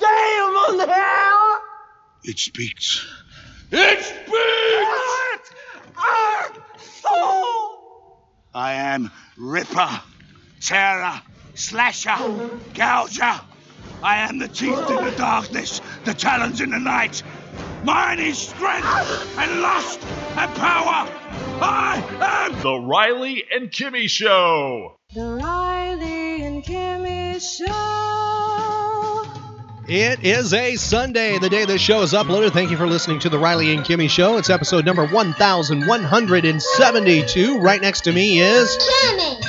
Damn, what the hell? It speaks. It speaks! Art! Art! Soul! I am Ripper, Terror, Slasher, Gouger. I am the teeth in the darkness, the talons in the night. Mine is strength and lust and power. I am... The Riley and Kimmy Show. The Riley and Kimmy Show. It is a Sunday, the day this show is uploaded. Thank you for listening to The Riley and Kimmy Show. It's episode number 1172. Right next to me is... Kimmy.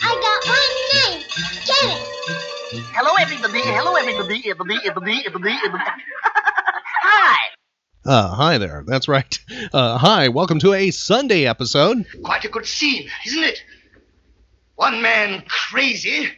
I got one name. Get it. Hello everybody. Hi there, that's right. Hi, welcome to a Sunday episode. Quite a good scene, isn't it? One man crazy,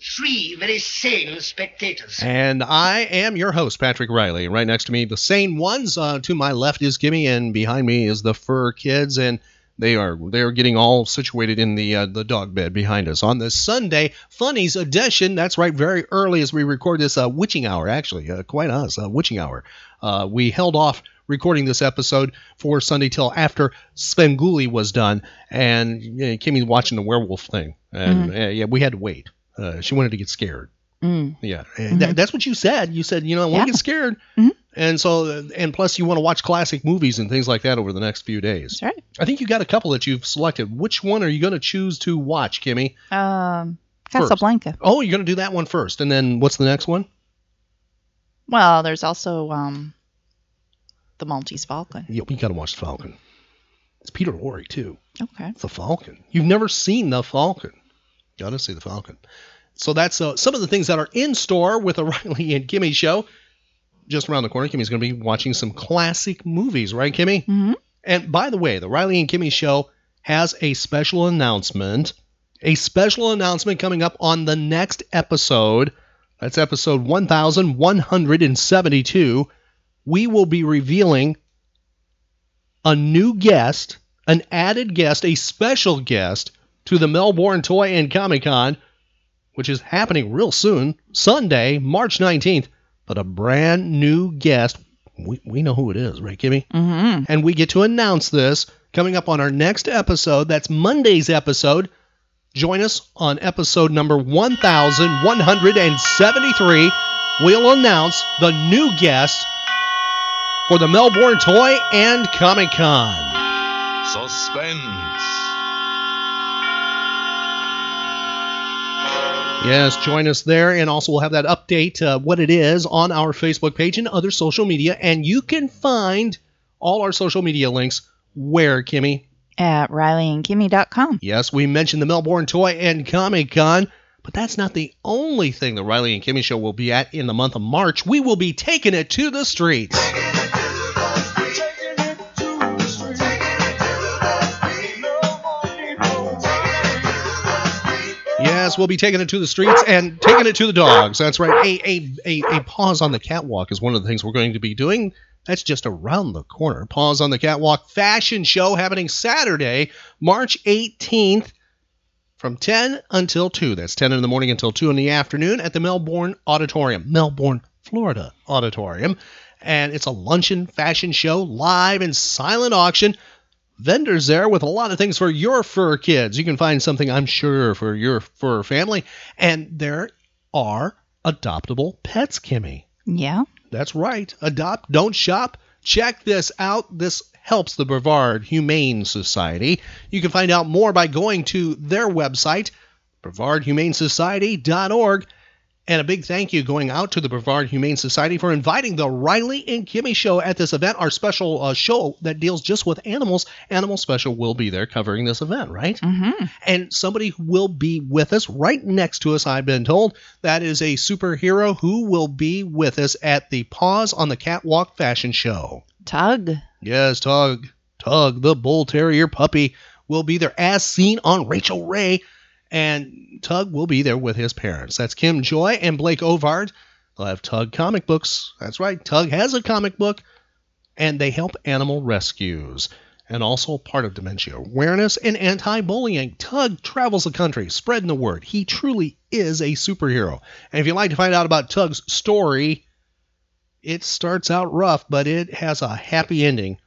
three very sane spectators. And I am your host, Patrick Riley. Right next to me, the sane ones. To my left is Kimmy, and behind me is the fur kids, and they are getting all situated in the dog bed behind us on this Sunday Funnies edition. That's right, very early as we record this witching hour, actually. Quite honest, witching hour. We held off recording this episode for Sunday till after Svengoolie was done, and Kimmy's watching the werewolf thing. And we had to wait. She wanted to get scared. Mm. Yeah, mm-hmm. That's what you said. You said, I want to get scared. Mm-hmm. And so, and plus you want to watch classic movies and things like that over the next few days. That's right. I think you got a couple that you've selected. Which one are you going to choose to watch, Kimmy? Casablanca. First. Oh, you're going to do that one first. And then what's the next one? Well, there's also The Maltese Falcon. Yeah, we got to watch The Falcon. It's Peter Lorre, too. Okay. It's The Falcon. You've never seen The Falcon. Got to see The Falcon. So that's some of the things that are in store with the Riley and Kimmy Show. Just around the corner, Kimmy's going to be watching some classic movies, right, Kimmy? Mm-hmm. And by the way, the Riley and Kimmy Show has a special announcement. A special announcement coming up on the next episode. That's episode 1172. We will be revealing a new guest, an added guest, a special guest to the Melbourne Toy and Comic-Con, which is happening real soon, Sunday, March 19th. But a brand new guest, we know who it is, right, Kimmy? Mm-hmm. And we get to announce this coming up on our next episode. That's Monday's episode. Join us on episode number 1173. We'll announce the new guest for the Melbourne Toy and Comic-Con. Suspense. Yes, join us there, and also we'll have that update, what it is, on our Facebook page and other social media, and you can find all our social media links where, Kimmy? At RileyandKimmy.com. Yes, we mentioned the Melbourne Toy and Comic-Con, but that's not the only thing the Riley and Kimmy Show will be at in the month of March. We will be taking it to the streets. Yes, we'll be taking it to the streets and taking it to the dogs. That's right. A Paws on the Catwalk is one of the things we're going to be doing. That's just around the corner. Paws on the Catwalk fashion show happening Saturday, March 18th from 10 until 2. That's 10 in the morning until 2 in the afternoon at the Melbourne Auditorium, Melbourne, Florida Auditorium. And it's a luncheon fashion show, live and silent auction. Vendors there with a lot of things for your fur kids. You can find something, I'm sure, for your fur family. And there are adoptable pets, Kimmy. Yeah. That's right. Adopt, don't shop. Check this out. This helps the Brevard Humane Society. You can find out more by going to their website, brevardhumanesociety.org. And a big thank you going out to the Brevard Humane Society for inviting the Riley and Kimmy Show at this event. Our special show that deals just with animals. Animal Special will be there covering this event, right? Mm-hmm. And somebody will be with us right next to us, I've been told. That is a superhero who will be with us at the Paws on the Catwalk fashion show. Tug. Yes, Tug. Tug, the bull terrier puppy, will be there as seen on Rachel Ray. And Tug will be there with his parents. That's Kim Joy and Blake Ovard. They'll have Tug comic books. That's right. Tug has a comic book. And they help animal rescues. And also part of dementia awareness and anti-bullying. Tug travels the country, spreading the word. He truly is a superhero. And if you'd like to find out about Tug's story, it starts out rough, but it has a happy ending.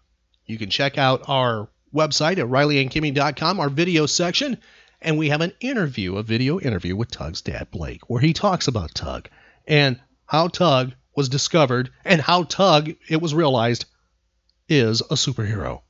You can check out our website at RileyandKimmy.com, our video section. And we have an interview, a video interview with Tug's dad, Blake, where he talks about Tug and how Tug was discovered and how Tug, it was realized, is a superhero.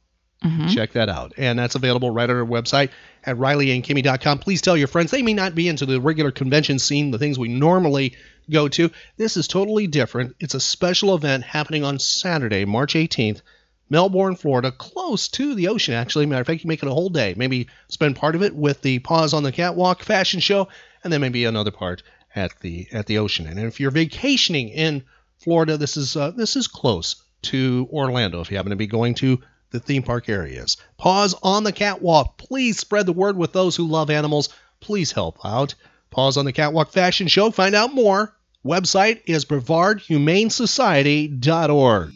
Mm-hmm. Check that out. And that's available right on our website at RileyandKimmy.com. Please tell your friends. They may not be into the regular convention scene, the things we normally go to. This is totally different. It's a special event happening on Saturday, March 18th. Melbourne, Florida, close to the ocean, actually. Matter of fact, you make it a whole day. Maybe spend part of it with the Paws on the Catwalk fashion show, and then maybe another part at the ocean. And if you're vacationing in Florida, this is close to Orlando if you happen to be going to the theme park areas. Paws on the Catwalk. Please spread the word with those who love animals. Please help out. Paws on the Catwalk fashion show. Find out more. Website is BrevardHumaneSociety.org.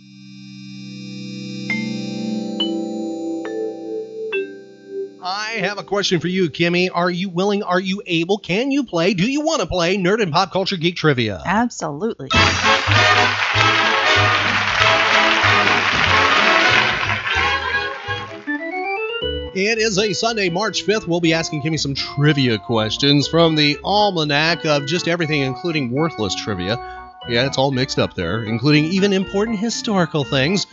I have a question for you, Kimmy. Are you willing? Are you able? Can you play? Do you want to play Nerd and Pop Culture Geek Trivia? Absolutely. It is a Sunday, March 5th. We'll be asking Kimmy some trivia questions from the almanac of just everything, including worthless trivia. Yeah, it's all mixed up there, including even important historical things.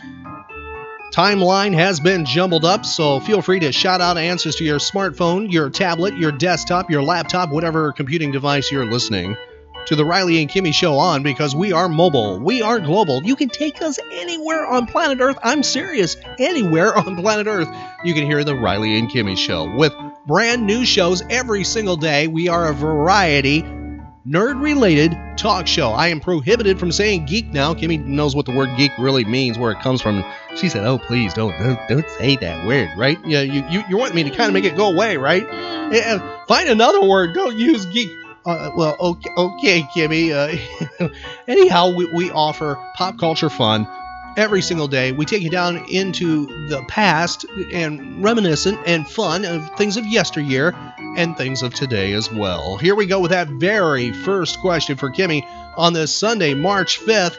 Timeline has been jumbled up, so feel free to shout out answers to your smartphone, your tablet, your desktop, your laptop, whatever computing device you're listening to the Riley and Kimmy Show on, because we are mobile, we are global. You can take us anywhere on planet Earth. I'm serious, anywhere on planet Earth. You can hear the Riley and Kimmy Show with brand new shows every single day. We are a variety nerd-related talk show. I am prohibited from saying geek now. Kimmy knows what the word geek really means, where it comes from. She said, "Oh, please don't say that word, right? Yeah, you want me to kind of make it go away, right? Yeah, find another word. Don't use geek." Well, okay, Kimmy. Anyhow, we offer pop culture fun every single day. We take you down into the past and reminiscent and fun of things of yesteryear and things of today as well. Here we go with that very first question for Kimmy on this Sunday, March 5th.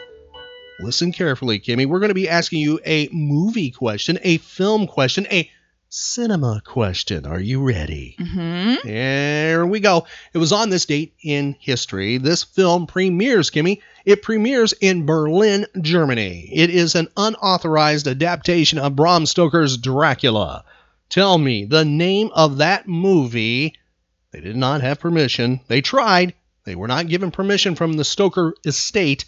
Listen carefully, Kimmy. We're going to be asking you a movie question, a film question, a cinema question. Are you ready? Mm-hmm. There we go. It was on this date in history. This film premieres, Kimmy. It premieres in Berlin, Germany. It is an unauthorized adaptation of Bram Stoker's Dracula. Tell me the name of that movie. They did not have permission. They tried. They were not given permission from the Stoker estate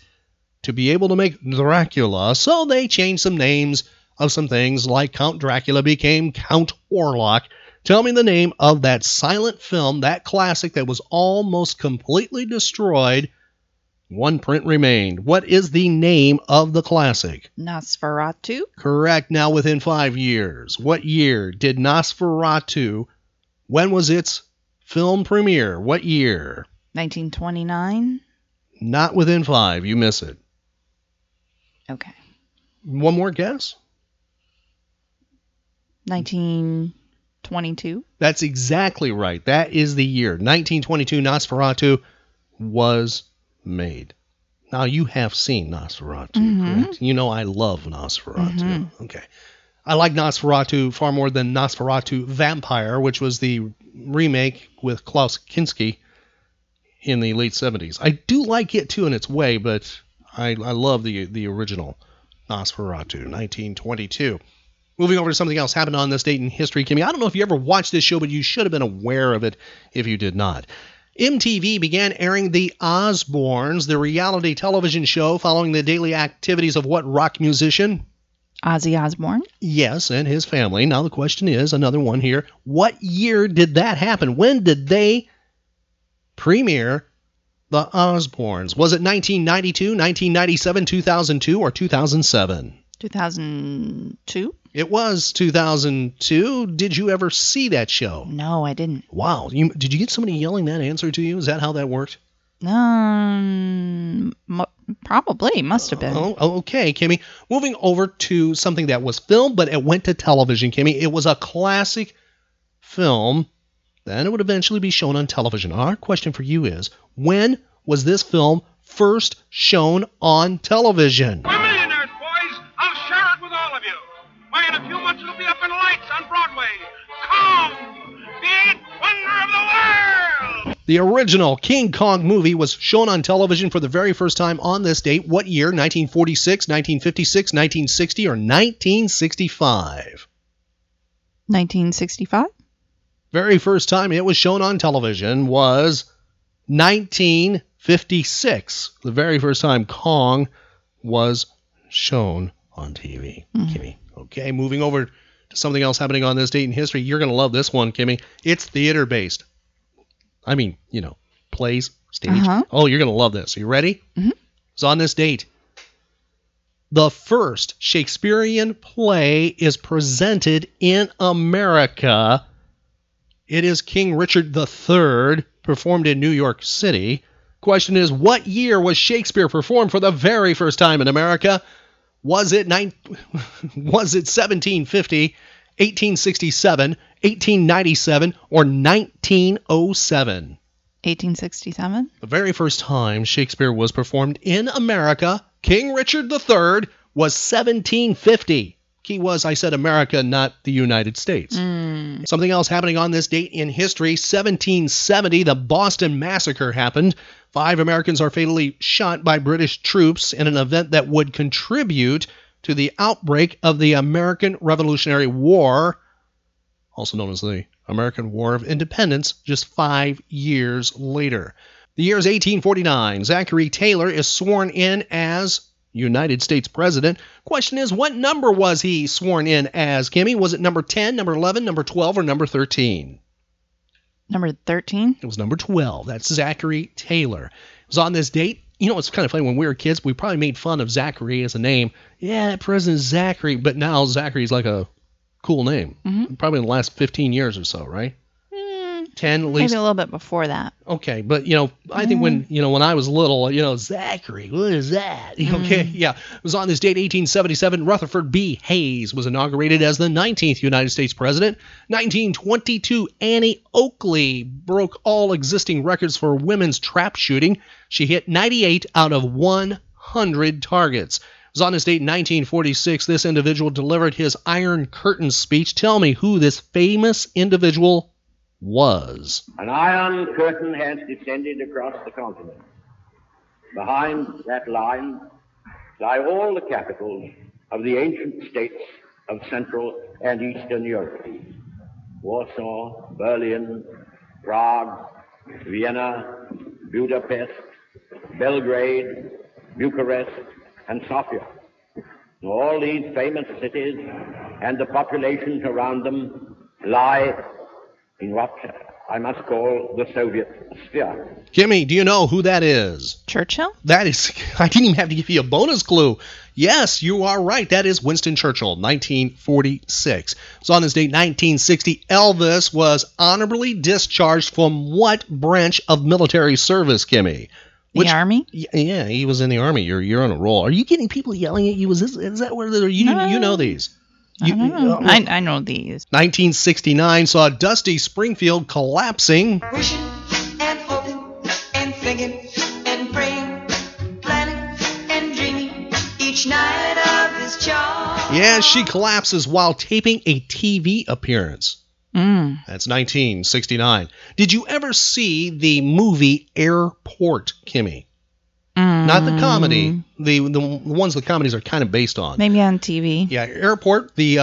to be able to make Dracula, so they changed some names of some things, like Count Dracula became Count Orlok. Tell me the name of that silent film, that classic that was almost completely destroyed. One print remained. What is the name of the classic? Nosferatu. Correct. Now, within 5 years, what year did Nosferatu, when was its film premiere? What year? 1929. Not within five. You miss it. Okay. One more guess. 1922. That's exactly right. That is the year. 1922, Nosferatu was made. Now, you have seen Nosferatu, mm-hmm. correct? You know I love Nosferatu. Mm-hmm. Okay. I like Nosferatu far more than Nosferatu Vampire, which was the remake with Klaus Kinski in the late 70s. I do like it, too, in its way, but I love the original Nosferatu, 1922. Moving over to something else happened on this date in history, Kimmy. I don't know if you ever watched this show, but you should have been aware of it if you did not. MTV began airing The Osbournes, the reality television show following the daily activities of what rock musician? Ozzy Osbourne? Yes, and his family. Now the question is, another one here, what year did that happen? When did they premiere The Osbournes? Was it 1992, 1997, 2002, or 2007? 2002? It was 2002. Did you ever see that show? No, I didn't. Wow. Did you get somebody yelling that answer to you? Is that how that worked? Probably. Must have been. Oh, okay, Kimmy. Moving over to something that was filmed, but it went to television, Kimmy. It was a classic film. Then it would eventually be shown on television. Our question for you is, when was this film first shown on television? We're millionaires, boys. I'll share it with all of you. Why, in a few months, it'll be up in lights on Broadway. Kong, the eighth wonder of the world! The original King Kong movie was shown on television for the very first time on this date. What year? 1946, 1956, 1960, or 1965? 1965? Very first time it was shown on television was 1956. The very first time Kong was shown on TV. Kimmy. Okay, moving over to something else happening on this date in history. You're going to love this one, Kimmy. It's theater-based. I mean, plays, stage. Oh, you're going to love this. Are you ready? Mm-hmm. It's on this date. The first Shakespearean play is presented in America. It is King Richard III, performed in New York City. Question is, what year was Shakespeare performed for the very first time in America? Was it 1750, 1867, 1897, or 1907? 1867. The very first time Shakespeare was performed in America, King Richard III, was 1750. Key was, I said America, not the United States. Something else happening on this date in history. 1770, the Boston Massacre happened. 5 Americans are fatally shot by British troops in an event that would contribute to the outbreak of the American Revolutionary War, also known as the American War of Independence, just 5 years later. The year is 1849. Zachary Taylor is sworn in as United States President. Question is, what number was he sworn in as, Kimmy? Was it number 10, number 11, number 12, or number 13? Number 13? It was number 12. That's Zachary Taylor. It was on this date. It's kind of funny. When we were kids, we probably made fun of Zachary as a name. Yeah, that President Zachary. But now Zachary's like a cool name. Mm-hmm. Probably in the last 15 years or so, right? 10 at least. Maybe a little bit before that. Okay, but I think when I was little, Zachary, what is that? Okay, yeah. It was on this date, 1877, Rutherford B. Hayes was inaugurated as the 19th United States President. 1922, Annie Oakley broke all existing records for women's trap shooting. She hit 98 out of 100 targets. It was on this date, 1946, this individual delivered his Iron Curtain speech. Tell me who this famous individual was. An iron curtain has descended across the continent. Behind that line lie all the capitals of the ancient states of Central and Eastern Europe. Warsaw, Berlin, Prague, Vienna, Budapest, Belgrade, Bucharest, and Sofia. All these famous cities and the populations around them lie in what I must call the Soviet sphere. Kimmy, do you know who that is? Churchill? That is, I didn't even have to give you a bonus clue. Yes, you are right. That is Winston Churchill, 1946. So on this date, 1960, Elvis was honorably discharged from what branch of military service, Kimmy? The Army? Yeah, he was in the Army. You're on a roll. Are you getting people yelling at you? Is that where they're? You know these. I know these. 1969 saw Dusty Springfield collapsing. Wishing and hoping and thinking and praying, planning and dreaming each night of his charm. Yeah, she collapses while taping a TV appearance. That's 1969. Did you ever see the movie Airport, Kimmy? Not the comedy. The ones the comedies are kind of based on. Maybe on TV. Yeah, Airport, the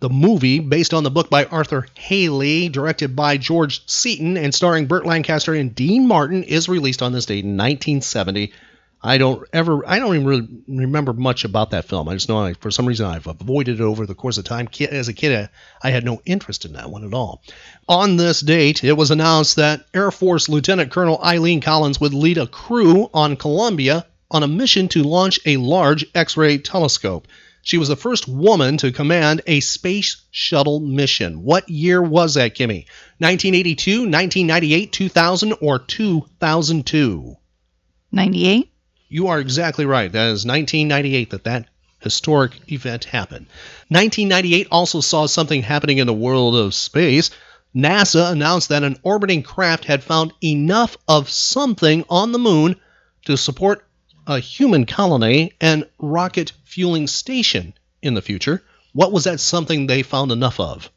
the movie, based on the book by Arthur Haley, directed by George Seaton, and starring Burt Lancaster and Dean Martin, is released on this date in 1970. I don't even remember much about that film. I just know for some reason I've avoided it over the course of time. As a kid, I had no interest in that one at all. On this date, it was announced that Air Force Lieutenant Colonel Eileen Collins would lead a crew on Columbia on a mission to launch a large X-ray telescope. She was the first woman to command a space shuttle mission. What year was that, Kimmy? 1982, 1998, 2000, or 2002? 98. You are exactly right. That is 1998 that historic event happened. 1998 also saw something happening in the world of space. NASA announced that an orbiting craft had found enough of something on the moon to support a human colony and rocket fueling station in the future. What was that something they found enough of?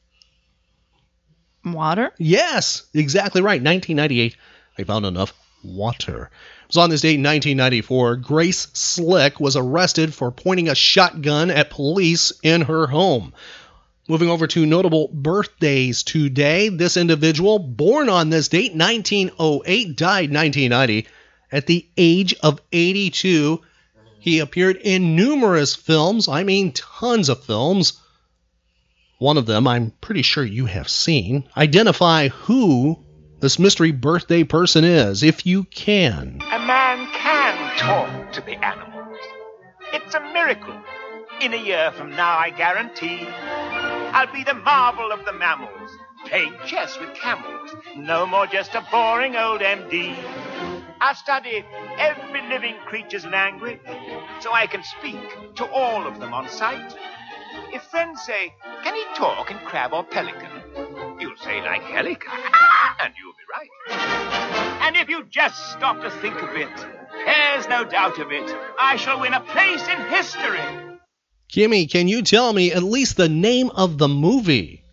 Water? Yes, exactly right. 1998, they found enough water. It was on this date in 1994, Grace Slick was arrested for pointing a shotgun at police in her home. Moving over to notable birthdays today, this individual, born on this date, 1908, died 1990. At the age of 82, he appeared in numerous films. I mean, tons of films. One of them I'm pretty sure you have seen. Identify who this mystery birthday person is, if you can. A man can talk to the animals. It's a miracle. In a year from now, I guarantee, I'll be the marvel of the mammals, playing chess with camels, no more just a boring old MD. I'll study every living creature's language, so I can speak to all of them on sight. If friends say, can he talk in crab or pelican? You'll say like Helica, and you'll be right. And if you just stop to think of it, there's no doubt of it, I shall win a place in history. Kimmy, can you tell me at least the name of the movie?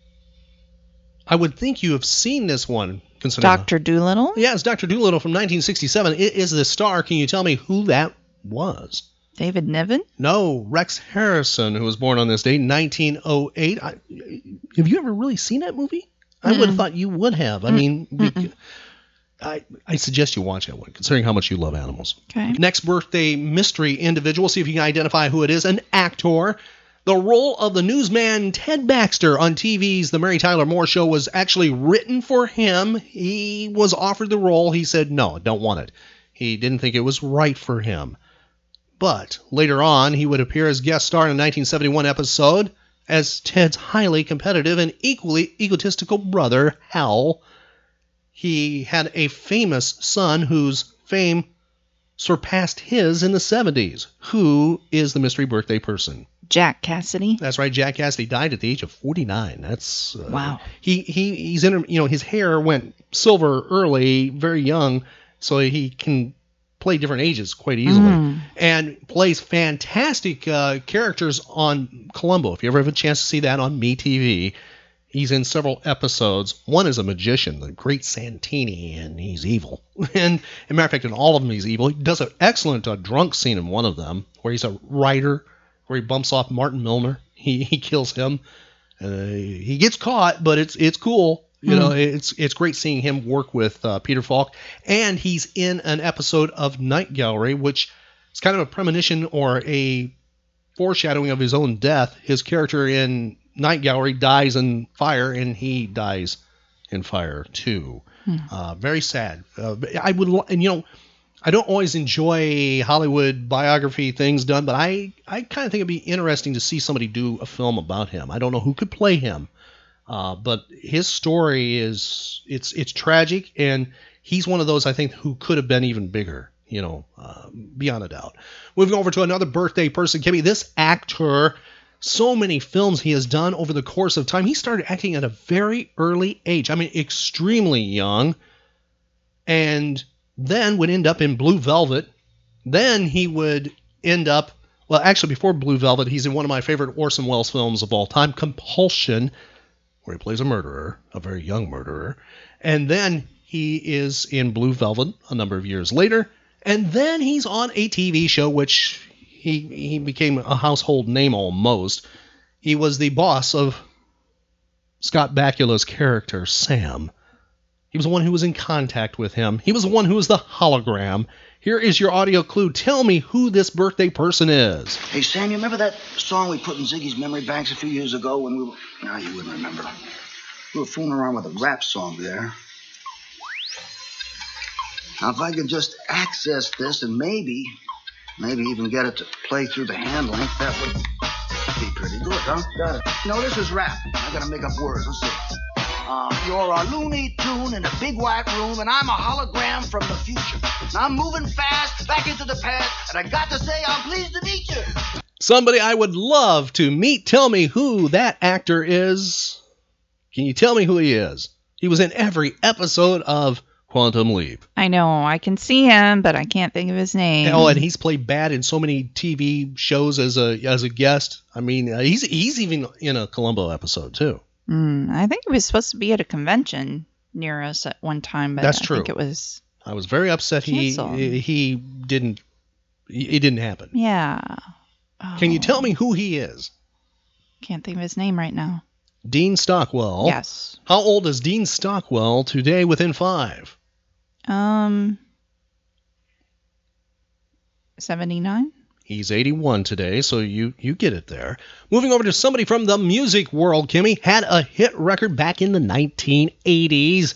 I would think you have seen this one. Dr. Doolittle? Yes, Dr. Doolittle from 1967. It is the star. Can you tell me who that was? David Niven? No, Rex Harrison, who was born on this date in 1908. Have you ever really seen that movie? I would have thought you would have. I mean, I suggest you watch that one, considering how much you love animals. Okay. Next birthday mystery individual. See if you can identify who it is. An actor. The role of the newsman Ted Baxter on TV's The Mary Tyler Moore Show was actually written for him. He was offered the role. He said, no, don't want it. He didn't think it was right for him. But later on, he would appear as guest star in a 1971 episode as Ted's highly competitive and equally egotistical brother, Hal. He had a famous son whose fame surpassed his in the 70s. Who is the mystery birthday person? Jack Cassidy. That's right. Jack Cassidy died at the age of 49. That's wow. He's in, you know, his hair went silver early, very young, so he can play different ages quite easily, and plays fantastic characters on Columbo. If you ever have a chance to see that on MeTV, he's in several episodes. One is a magician, the great Santini, and he's evil. And as a matter of fact, in all of them, he's evil. He does an excellent drunk scene in one of them, where he's a writer, where he bumps off Martin Milner. He kills him. He gets caught, but it's cool. You know, it's great seeing him work with Peter Falk. And he's in an episode of Night Gallery, which is kind of a premonition or a foreshadowing of his own death. His character in Night Gallery dies in fire, and he dies in fire, too. Very sad. I don't always enjoy Hollywood biography things done, but I kind of think it'd be interesting to see somebody do a film about him. I don't know who could play him. But his story is it's tragic, and he's one of those I think who could have been even bigger, you know, beyond a doubt. Moving over to another birthday person, Kimmy. This actor, so many films he has done over the course of time. He started acting at a very early age. I mean, extremely young, and then would end up in Blue Velvet. Then he would end up, well, actually before Blue Velvet, he's in one of my favorite Orson Welles films of all time, Compulsion, where he plays a murderer, a very young murderer. And then he is in Blue Velvet a number of years later. And then he's on a TV show, which he became a household name almost. He was the boss of Scott Bakula's character, Sam. He was the one who was in contact with him. He was the one who was the hologram. Here is your audio clue. Tell me who this birthday person is. Hey, Sam, you remember that song we put in Ziggy's memory banks a few years ago when we were... No, you wouldn't remember. We were fooling around with a rap song there. Now, if I could just access this and maybe even get it to play through the hand link, that would be pretty good, huh? Got it. No, this is rap. I gotta make up words. Let's see. You're a Looney Tune in a big white room, and I'm a hologram from the future. Now I'm moving fast back into the past, and I got to say I'm pleased to meet you. Somebody I would love to meet. Tell me who that actor is. Can you tell me who he is? He was in every episode of Quantum Leap. I know. I can see him, but I can't think of his name. Oh, and he's played bad in so many TV shows as a guest. I mean, he's even in a Columbo episode, too. I think it was supposed to be at a convention near us at one time, but that's true. I think it was. I was very upset it didn't happen. Yeah. Oh. Can you tell me who he is? Can't think of his name right now. Dean Stockwell. Yes. How old is Dean Stockwell today within 5? 79. He's 81 today, so you get it there. Moving over to somebody from the music world, Kimmy. Had a hit record back in the 1980s.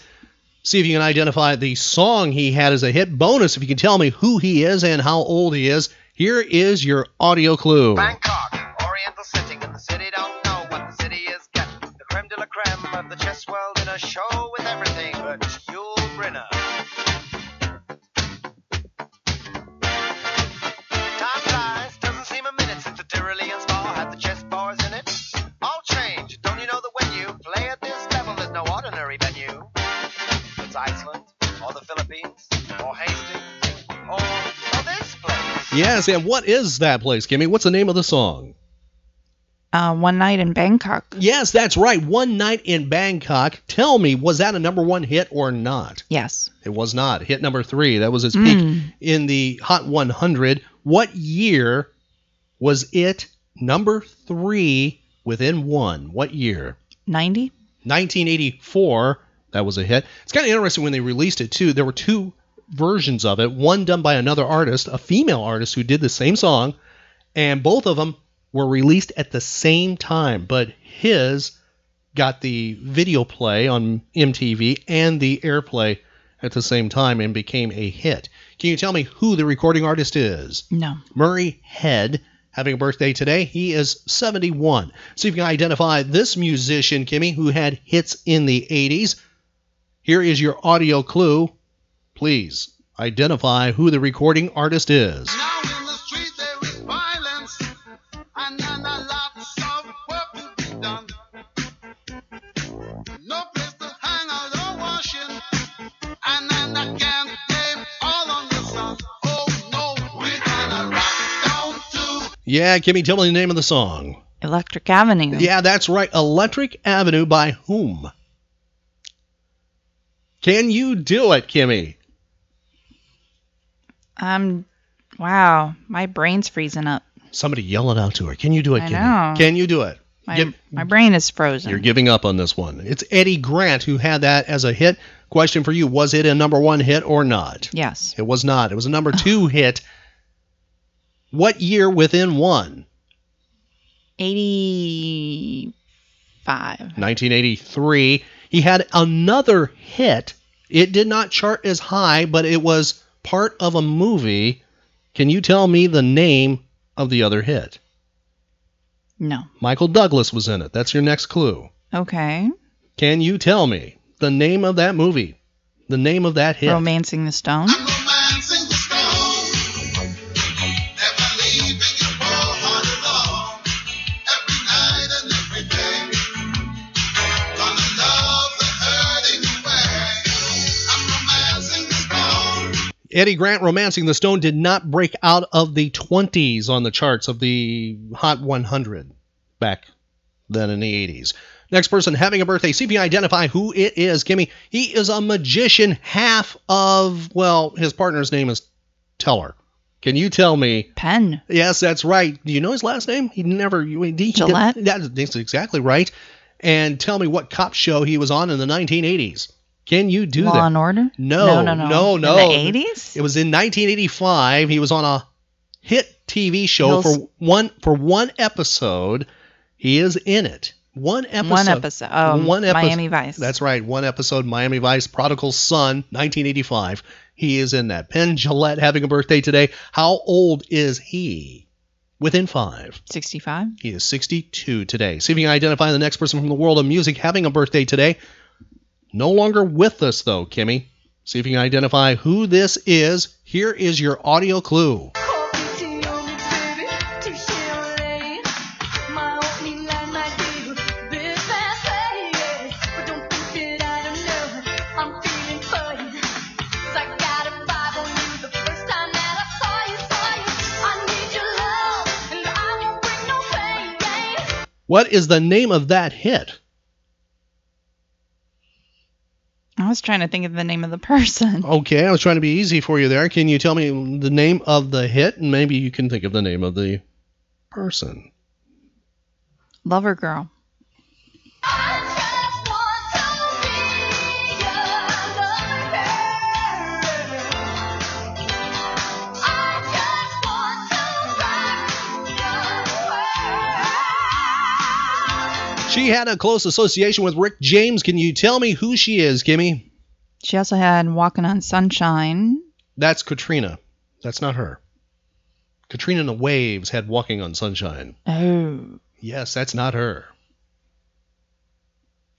See if you can identify the song he had as a hit. Bonus if you can tell me who he is and how old he is. Here is your audio clue. Bangkok, Oriental City, and the city don't know what the city is getting. The creme de la creme of the chess world in a show with everything but Yul Brynner. Yes, and what is that place, Kimmy? What's the name of the song? One Night in Bangkok. Yes, that's right. One Night in Bangkok. Tell me, was that a number 1 hit or not? Yes. It was not. Hit number 3. That was its peak in the Hot 100. What year was it number 3 within 1? What year? 90? 1984. That was a hit. It's kind of interesting when they released it, too. There were 2 versions of it, one done by another artist, a female artist who did the same song, and both of them were released at the same time, but his got the video play on MTV and the airplay at the same time and became a hit. Can you tell me who the recording artist is? No. Murray Head, having a birthday today. He is 71. So if you can identify this musician, Kimmy, who had hits in the 80s. Here is your audio clue. Please identify who the recording artist is. Now in the street there is violence and then a lot of work to be done. No place to hang out or wash in, and then I can't get all on the sun. Oh no, we're gonna rock down too. Yeah, Kimmy, tell me the name of the song. Electric Avenue. Yeah, that's right. Electric Avenue by whom? Can you do it, Kimmy? Wow, my brain's freezing up. Somebody yell it out to her. Can you do it, Kimmy? I know. Can you do it? My brain is frozen. You're giving up on this one. It's Eddy Grant who had that as a hit. Question for you, was it a number 1 hit or not? Yes. It was not. It was a number 2 hit. What year within 1? 85. 1983. He had another hit. It did not chart as high, but it was part of a movie. Can you tell me the name of the other hit? No. Michael Douglas was in it. That's your next clue. Okay. Can you tell me the name of that movie? The name of that hit? Romancing the Stone. I'm romancing the stone. Never leaving your wholehearted love. Every night and every day. Gonna love the hurting away. I'm romancing the stone. Eddy Grant, Romancing the Stone, did not break out of the 20s on the charts of the Hot 100 back then in the 80s. Next person having a birthday. See if you identify who it is, Kimmy. He is a magician. Half of, well, his partner's name is Teller. Can you tell me? Penn. Yes, that's right. Do you know his last name? He never... Jillette. That's exactly right. and tell me what cop show he was on in the 1980s. Can you do that? Law and Order? No. In the 80s? It was in 1985. He was on a hit TV show for one episode. He is in it. One episode. Miami Vice. That's right. One episode, Miami Vice, Prodigal Son, 1985. He is in that. Penn Jillette having a birthday today. How old is he? Within 5. 65. He is 62 today. See if you can identify the next person from the world of music having a birthday today. No longer with us, though, Kimmy. See if you can identify who this is. Here is your audio clue. What is the name of that hit? I was trying to think of the name of the person. Okay, I was trying to be easy for you there. Can you tell me the name of the hit? And maybe you can think of the name of the person. Lover Girl. She had a close association with Rick James. Can you tell me who she is, Kimmy? She also had Walking on Sunshine. That's Katrina. That's not her. Katrina and the Waves had Walking on Sunshine. Oh. Yes, that's not her.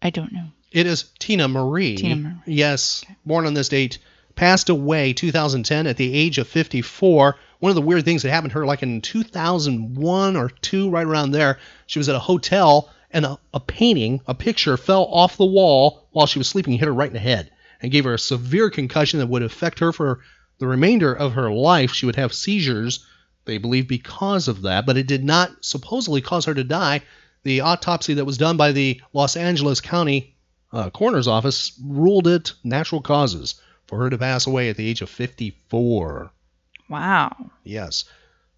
I don't know. It is Tina Marie. Tina Marie. Yes, okay. Born on this date. Passed away 2010 at the age of 54. One of the weird things that happened to her, like in 2001 or 2, right around there, she was at a hotel, and a painting, a picture, fell off the wall while she was sleeping and hit her right in the head and gave her a severe concussion that would affect her for the remainder of her life. She would have seizures, they believe, because of that, but it did not supposedly cause her to die. The autopsy that was done by the Los Angeles County Coroner's Office ruled it natural causes for her to pass away at the age of 54. Wow. Yes.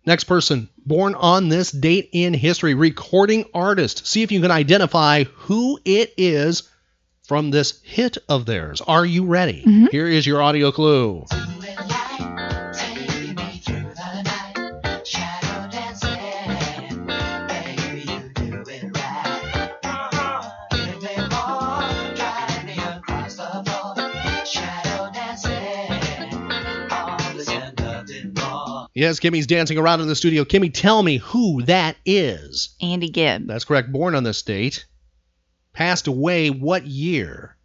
Next person, born on this date in history, recording artist. See if you can identify who it is from this hit of theirs. Are you ready? Mm-hmm. Here is your audio clue. Yes, Kimmy's dancing around in the studio. Kimmy, tell me who that is. Andy Gibb. That's correct. Born on this date. Passed away what year?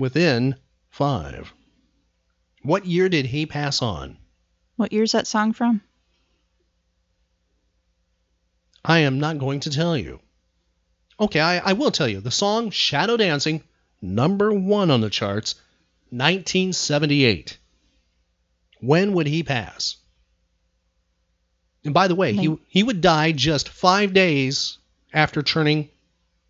Within 5. What year did he pass on? What year's that song from? I am not going to tell you. Okay, I will tell you. The song Shadow Dancing, #1 on the charts, 1978. When would he pass? And by the way, he would die just 5 days after turning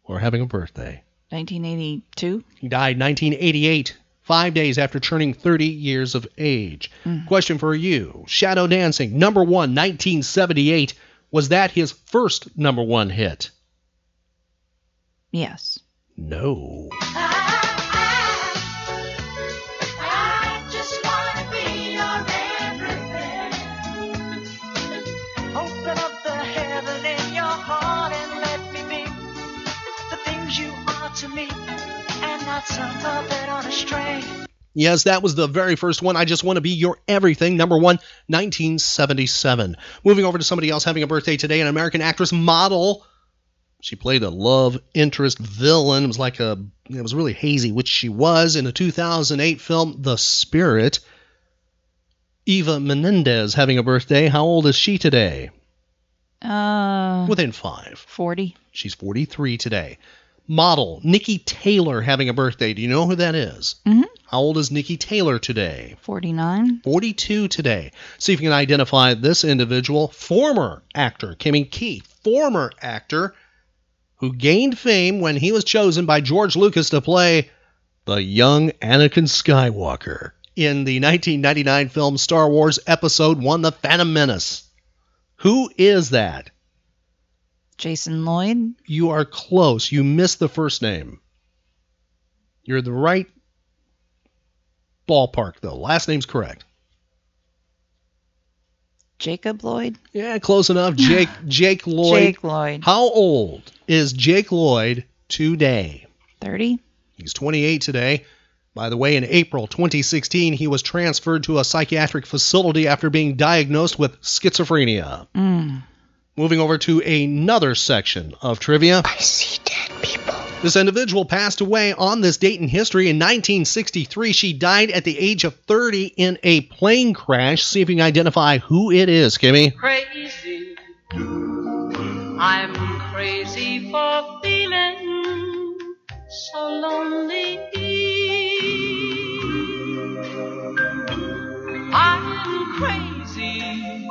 or having a birthday. 1982? He died 1988, 5 days after turning 30 years of age. Mm. Question for you. Shadow Dancing, #1, 1978. Was that his first #1 hit? Yes. No. Yes, that was the very first one. I Just Want to Be Your Everything, #1, 1977. Moving over to somebody else having a birthday today, an American actress, model. She played a love interest villain. It was really hazy, which she was, in the 2008 film The Spirit. Eva Menendez having a birthday. How old is she today? Within 5. 40. She's 43 today. Model Nikki Taylor having a birthday. Do you know who that is? Mm-hmm. How old is Nikki Taylor today? 49. 42 today. See if you can identify this individual. Former actor, Kimmy Key, former actor who gained fame when he was chosen by George Lucas to play the young Anakin Skywalker in the 1999 film Star Wars Episode I, The Phantom Menace. Who is that? Jason Lloyd? You are close. You missed the first name. You're the right ballpark, though. Last name's correct. Jacob Lloyd? Yeah, close enough. Jake Lloyd. Jake Lloyd. How old is Jake Lloyd today? 30. He's 28 today. By the way, in April 2016, he was transferred to a psychiatric facility after being diagnosed with schizophrenia. Mm. Moving over to another section of trivia. I see dead people. This individual passed away on this date in history in 1963. She died at the age of 30 in a plane crash. See if you can identify who it is, Kimmy. Crazy. I'm crazy for feeling so lonely. I'm crazy,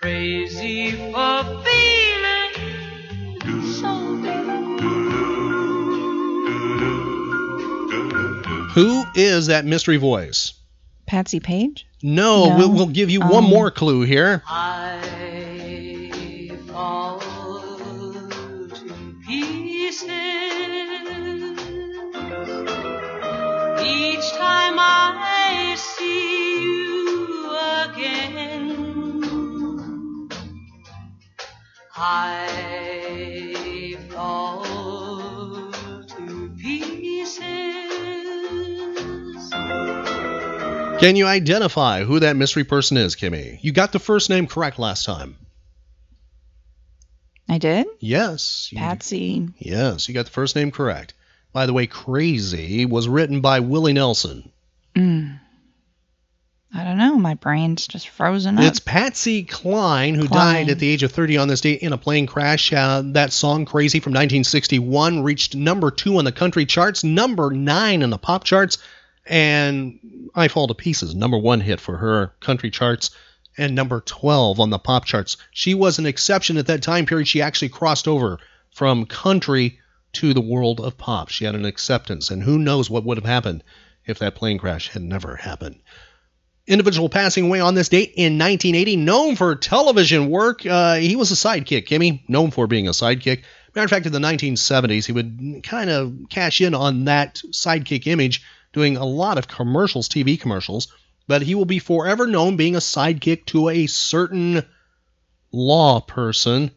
crazy for feeling so blue. Who is that mystery voice? Patsy Page? No. We'll give you one more clue here. I fall to pieces each time I see you again. I fall to pieces. Can you identify who that mystery person is, Kimmy? You got the first name correct last time. I did? Yes. Patsy. Yes, you got the first name correct. By the way, Crazy was written by Willie Nelson. Mm. I don't know. My brain's just frozen up. It's Patsy Cline, who died at the age of 30 on this date in a plane crash. That song, Crazy, from 1961, reached number 2 on the country charts, number 9 on the pop charts, and I Fall to Pieces, number 1 hit for her country charts, and number 12 on the pop charts. She was an exception at that time period. She actually crossed over from country to the world of pop. She had an acceptance, and who knows what would have happened if that plane crash had never happened. Individual passing away on this date in 1980, known for television work. He was a sidekick, Kimmy, known for being a sidekick. Matter of fact, in the 1970s, he would kind of cash in on that sidekick image, doing a lot of commercials, TV commercials, but he will be forever known being a sidekick to a certain law person,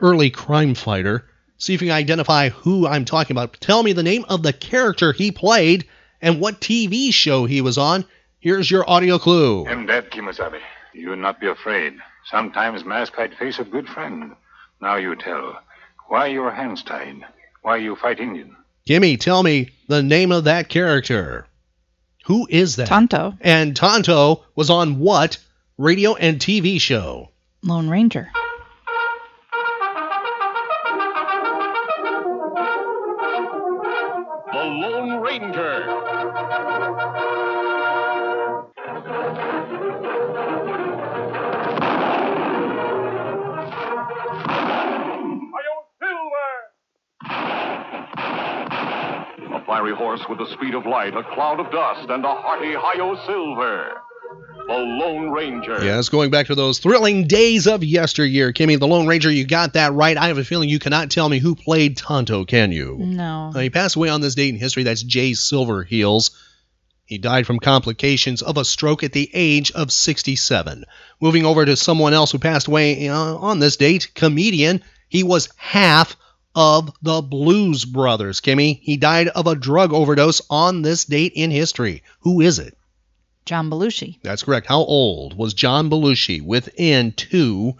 early crime fighter. See if you can identify who I'm talking about. Tell me the name of the character he played and what TV show he was on. Here's your audio clue. I'm dead, Kimosabe. You not be afraid. Sometimes mask hide face of good friend. Now you tell. Why your hands tied? Why you fight Indian? Kimmy, tell me the name of that character. Who is that? Tonto. And Tonto was on what radio and TV show? Lone Ranger. Horse with the speed of light, a cloud of dust, and a hearty Hi-Yo Silver. The Lone Ranger. Yes, going back to those thrilling days of yesteryear. Kimmy, the Lone Ranger, you got that right. I have a feeling you cannot tell me who played Tonto, can you? No. He passed away on this date in history. That's Jay Silverheels. He died from complications of a stroke at the age of 67. Moving over to someone else who passed away on this date, comedian. He was half of the Blues Brothers, Kimmy. He died of a drug overdose on this date in history. Who is it? John Belushi. That's correct. How old was John Belushi within 2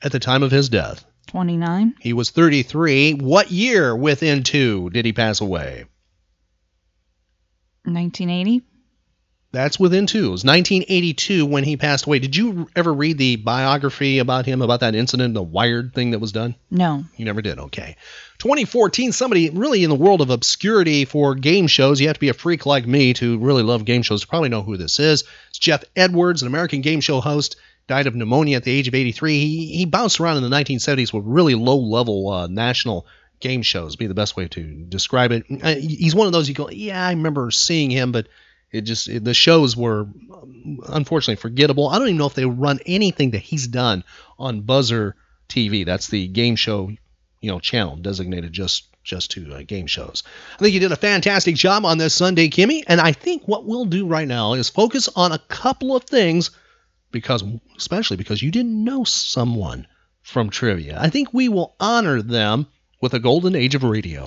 at the time of his death? 29. He was 33. What year within 2 did he pass away? 1980. That's within 2. It was 1982 when he passed away. Did you ever read the biography about him, about that incident, the Wired thing that was done? No. You never did? Okay. 2014, somebody really in the world of obscurity for game shows. You have to be a freak like me to really love game shows to probably know who this is. It's Jeff Edwards, an American game show host, died of pneumonia at the age of 83. He bounced around in the 1970s with really low-level national game shows, be the best way to describe it. He's one of those you go, yeah, I remember seeing him, but The shows were unfortunately forgettable. I don't even know if they run anything that he's done on Buzzer TV. That's the game show, channel designated just to game shows. I think you did a fantastic job on this Sunday, Kimmy. And I think what we'll do right now is focus on a couple of things, especially because you didn't know someone from trivia. I think we will honor them with a golden age of radio.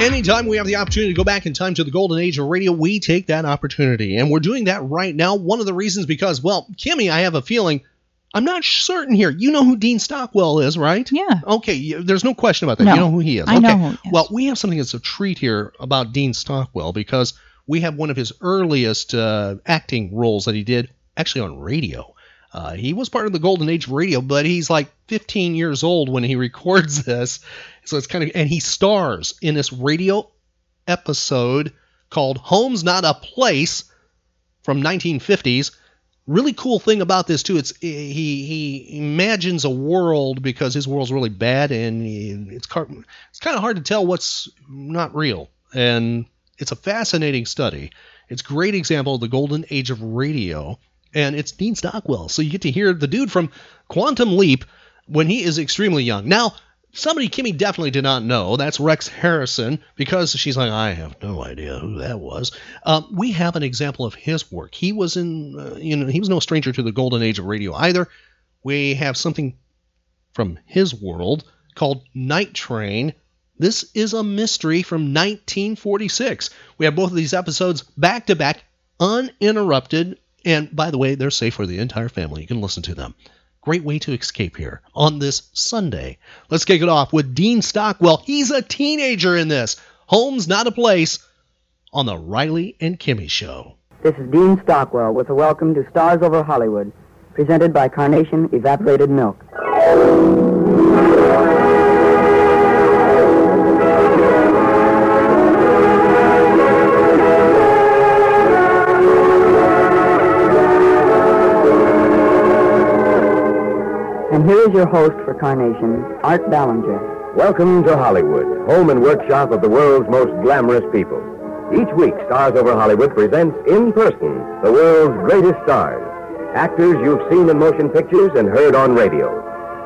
Anytime we have the opportunity to go back in time to the golden age of radio, we take that opportunity. And we're doing that right now. One of the reasons because, well, Kimmy, I have a feeling, I'm not certain here. You know who Dean Stockwell is, right? Yeah. Okay, there's no question about that. No, you know who he is. I know who he is. Well, we have something that's a treat here about Dean Stockwell because we have one of his earliest acting roles that he did actually on radio. He was part of the golden age of radio, but he's like 15 years old when he records this. So it's and he stars in this radio episode called Home's Not a Place from 1950s. Really cool thing about this, too, it's he imagines a world because his world's really bad, and it's kind of hard to tell what's not real. And it's a fascinating study. It's a great example of the golden age of radio, and it's Dean Stockwell. So you get to hear the dude from Quantum Leap when he is extremely young. Now, somebody Kimmy definitely did not know. That's Rex Harrison, because she's like, I have no idea who that was. We have an example of his work. He was he was no stranger to the golden age of radio either. We have something from his world called Night Train. This is a mystery from 1946. We have both of these episodes back to back, uninterrupted. And by the way, they're safe for the entire family. You can listen to them. Great way to escape here on this Sunday. Let's kick it off with Dean Stockwell. He's a teenager in this. Home's Not a Place on the Riley and Kimmy Show. This is Dean Stockwell with a welcome to Stars Over Hollywood, presented by Carnation Evaporated Milk. And here is your host for Carnation, Art Ballinger. Welcome to Hollywood, home and workshop of the world's most glamorous people. Each week, Stars Over Hollywood presents in person the world's greatest stars, actors you've seen in motion pictures and heard on radio.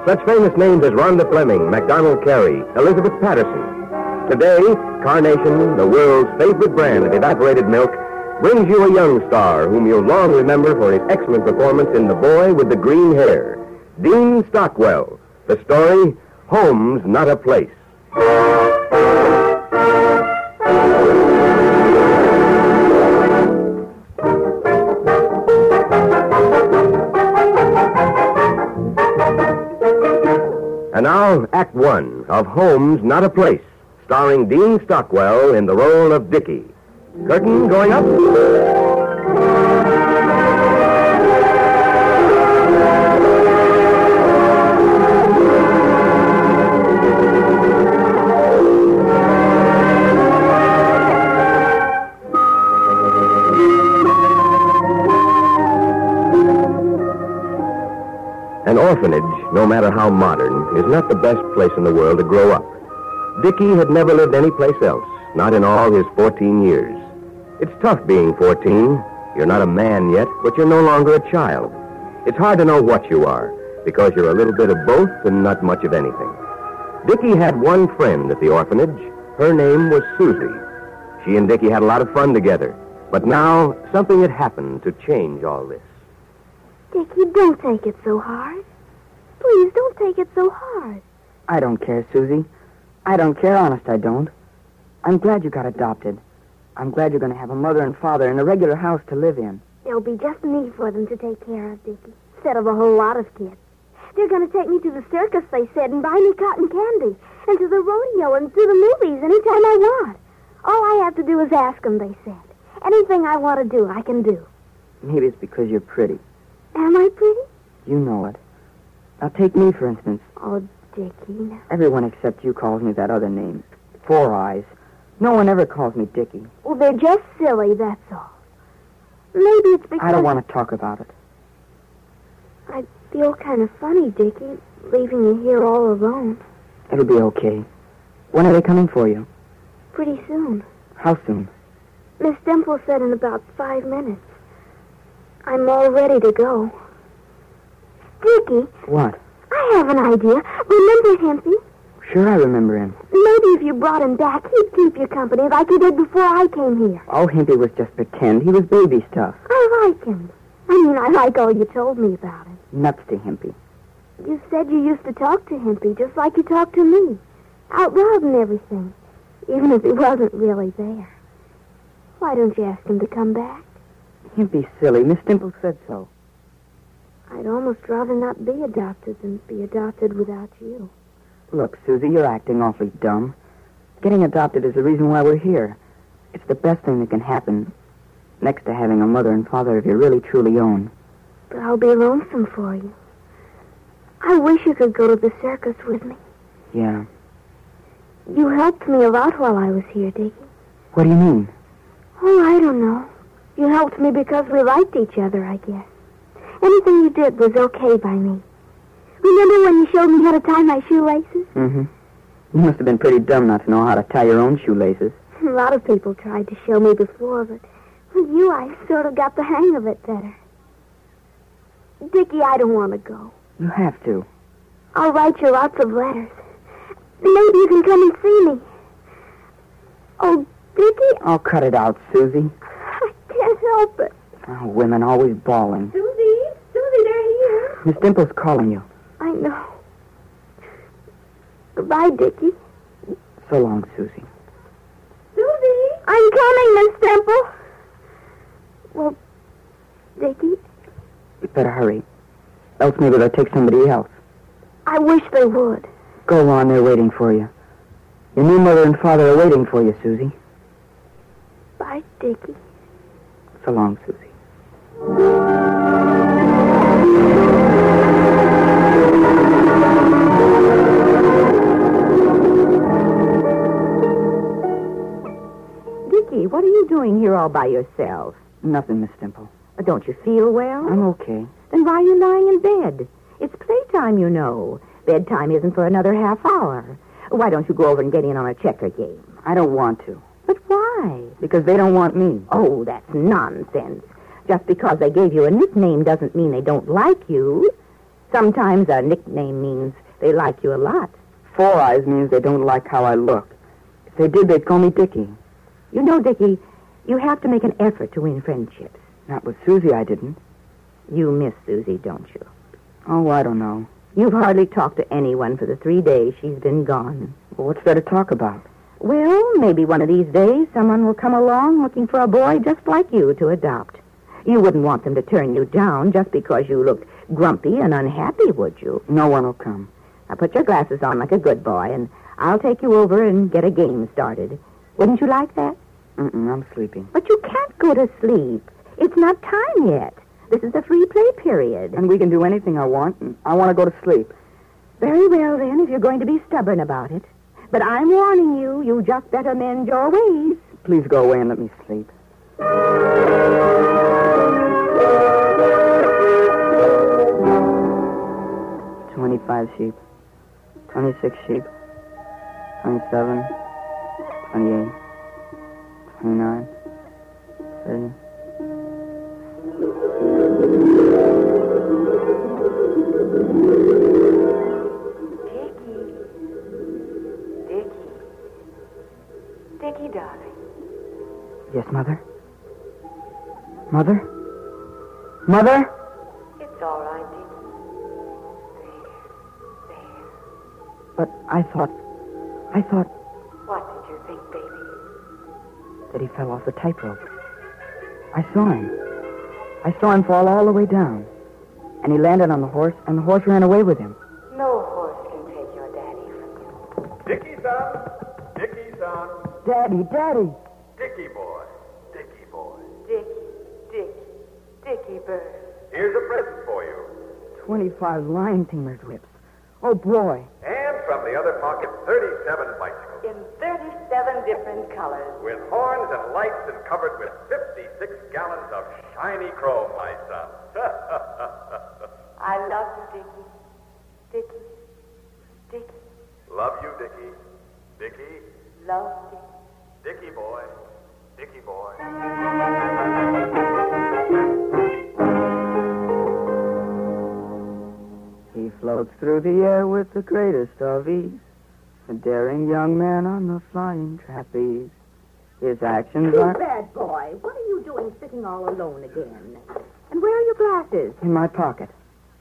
Such famous names as Rhonda Fleming, MacDonald Carey, Elizabeth Patterson. Today, Carnation, the world's favorite brand of evaporated milk, brings you a young star whom you'll long remember for his excellent performance in The Boy with the Green Hair. Dean Stockwell, the story, Home's Not a Place. And now, Act One of Home's Not a Place, starring Dean Stockwell in the role of Dickie. Curtain going up. An orphanage, no matter how modern, is not the best place in the world to grow up. Dickie had never lived anyplace else, not in all his 14 years. It's tough being 14. You're not a man yet, but you're no longer a child. It's hard to know what you are, because you're a little bit of both and not much of anything. Dickie had one friend at the orphanage. Her name was Susie. She and Dickie had a lot of fun together, but now something had happened to change all this. Dickie, don't take it so hard. Please, don't take it so hard. I don't care, Susie. I don't care, honest, I don't. I'm glad you got adopted. I'm glad you're going to have a mother and father and a regular house to live in. There'll be just me for them to take care of, Dickie, instead of a whole lot of kids. They're going to take me to the circus, they said, and buy me cotton candy, and to the rodeo and to the movies anytime I want. All I have to do is ask them, they said. Anything I want to do, I can do. Maybe it's because you're pretty. Am I pretty? You know it. Now, take me, for instance. Oh, Dickie, no. Everyone except you calls me that other name. Four Eyes. No one ever calls me Dickie. Well, they're just silly, that's all. Maybe it's because... I don't want to talk about it. I feel kind of funny, Dickie, leaving you here all alone. It'll be okay. When are they coming for you? Pretty soon. How soon? Miss Dimple said in about 5 minutes. I'm all ready to go. Dickie. What? I have an idea. Remember Hempy? Sure, I remember him. Maybe if you brought him back, he'd keep you company like he did before I came here. Oh, Hempy was just pretend. He was baby stuff. I like him. I mean, I like all you told me about him. Nuts to Hempy. You said you used to talk to Hempy just like you talked to me. Out loud and everything. Even if he wasn't really there. Why don't you ask him to come back? He'd be silly. Miss Dimple said so. I'd almost rather not be adopted than be adopted without you. Look, Susie, you're acting awfully dumb. Getting adopted is the reason why we're here. It's the best thing that can happen, next to having a mother and father of your really truly own. But I'll be lonesome for you. I wish you could go to the circus with me. Yeah. You helped me a lot while I was here, Dickie. What do you mean? Oh, I don't know. You helped me because we liked each other, I guess. Anything you did was okay by me. Remember when you showed me how to tie my shoelaces? Mm-hmm. You must have been pretty dumb not to know how to tie your own shoelaces. A lot of people tried to show me before, but with you, I sort of got the hang of it better. Dickie, I don't want to go. You have to. I'll write you lots of letters. Maybe you can come and see me. Oh, Dickie. Oh, cut it out, Susie. I can't help it. Oh, women always bawling. Susie, Susie, they're here. Miss Dimple's calling you. I know. Goodbye, Dickie. So long, Susie. Susie! I'm coming, Miss Dimple. Well, Dickie? You'd better hurry. Else maybe they'll take somebody else. I wish they would. Go on, they're waiting for you. Your new mother and father are waiting for you, Susie. Bye, Dickie. So long, Susie. Dickie, what are you doing here all by yourself? Nothing, Miss Dimple. Don't you feel well? I'm okay. Then why are you lying in bed? It's playtime, you know. Bedtime isn't for another half hour. Why don't you go over and get in on a checker game? I don't want to. But why? Because they don't want me. Oh, that's nonsense. Just because they gave you a nickname doesn't mean they don't like you. Sometimes a nickname means they like you a lot. Four Eyes means they don't like how I look. If they did, they'd call me Dickie. You know, Dickie, you have to make an effort to win friendships. Not with Susie, I didn't. You miss Susie, don't you? Oh, I don't know. You've hardly talked to anyone for the 3 days she's been gone. Well, what's there to talk about? Well, maybe one of these days someone will come along looking for a boy just like you to adopt. You wouldn't want them to turn you down just because you looked grumpy and unhappy, would you? No one will come. Now put your glasses on like a good boy, and I'll take you over and get a game started. Wouldn't you like that? Mm-mm, I'm sleeping. But you can't go to sleep. It's not time yet. This is the free play period. And we can do anything I want, and I want to go to sleep. Very well, then, if you're going to be stubborn about it. But I'm warning you, you just better mend your ways. Please go away and let me sleep. " 25 sheep. 26 sheep. 27. 28. 29. 30. Dickie, darling. Yes, Mother? Mother? Mother? It's all right, Dickie. There. But I thought... What did you think, baby? That he fell off the tightrope. I saw him fall all the way down. And he landed on the horse, and the horse ran away with him. No horse can take your daddy from you. Dickie's on. Daddy. Dickie boy. Dickie bird. Here's a present for you. 25 lion tamer's whips. Oh, boy. And from the other pocket, 37 bicycles. In 37 different colors. With horns and lights and covered with 56 gallons of shiny chrome, my son. I Dickie. Love Dickie. Dickie boy. Dickie boy. He floats through the air with the greatest of ease, a daring young man on the flying trapeze. His actions are... Bad boy, what are you doing sitting all alone again? And where are your glasses? In my pocket.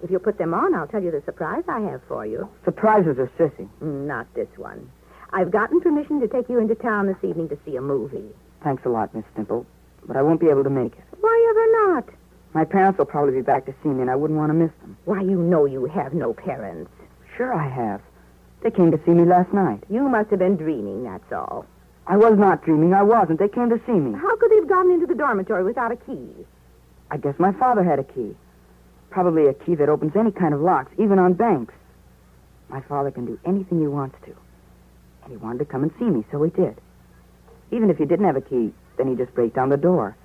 If you put them on, I'll tell you the surprise I have for you. Surprises are sissy. Not this one. I've gotten permission to take you into town this evening to see a movie. Thanks a lot, Miss Stimple, but I won't be able to make it. Why ever not? My parents will probably be back to see me, and I wouldn't want to miss them. Why, you know you have no parents. Sure I have. They came to see me last night. You must have been dreaming, that's all. I was not dreaming. I wasn't. They came to see me. How could they have gotten into the dormitory without a key? I guess my father had a key. Probably a key that opens any kind of locks, even on banks. My father can do anything he wants to. And he wanted to come and see me, so he did. Even if he didn't have a key, then he'd just break down the door.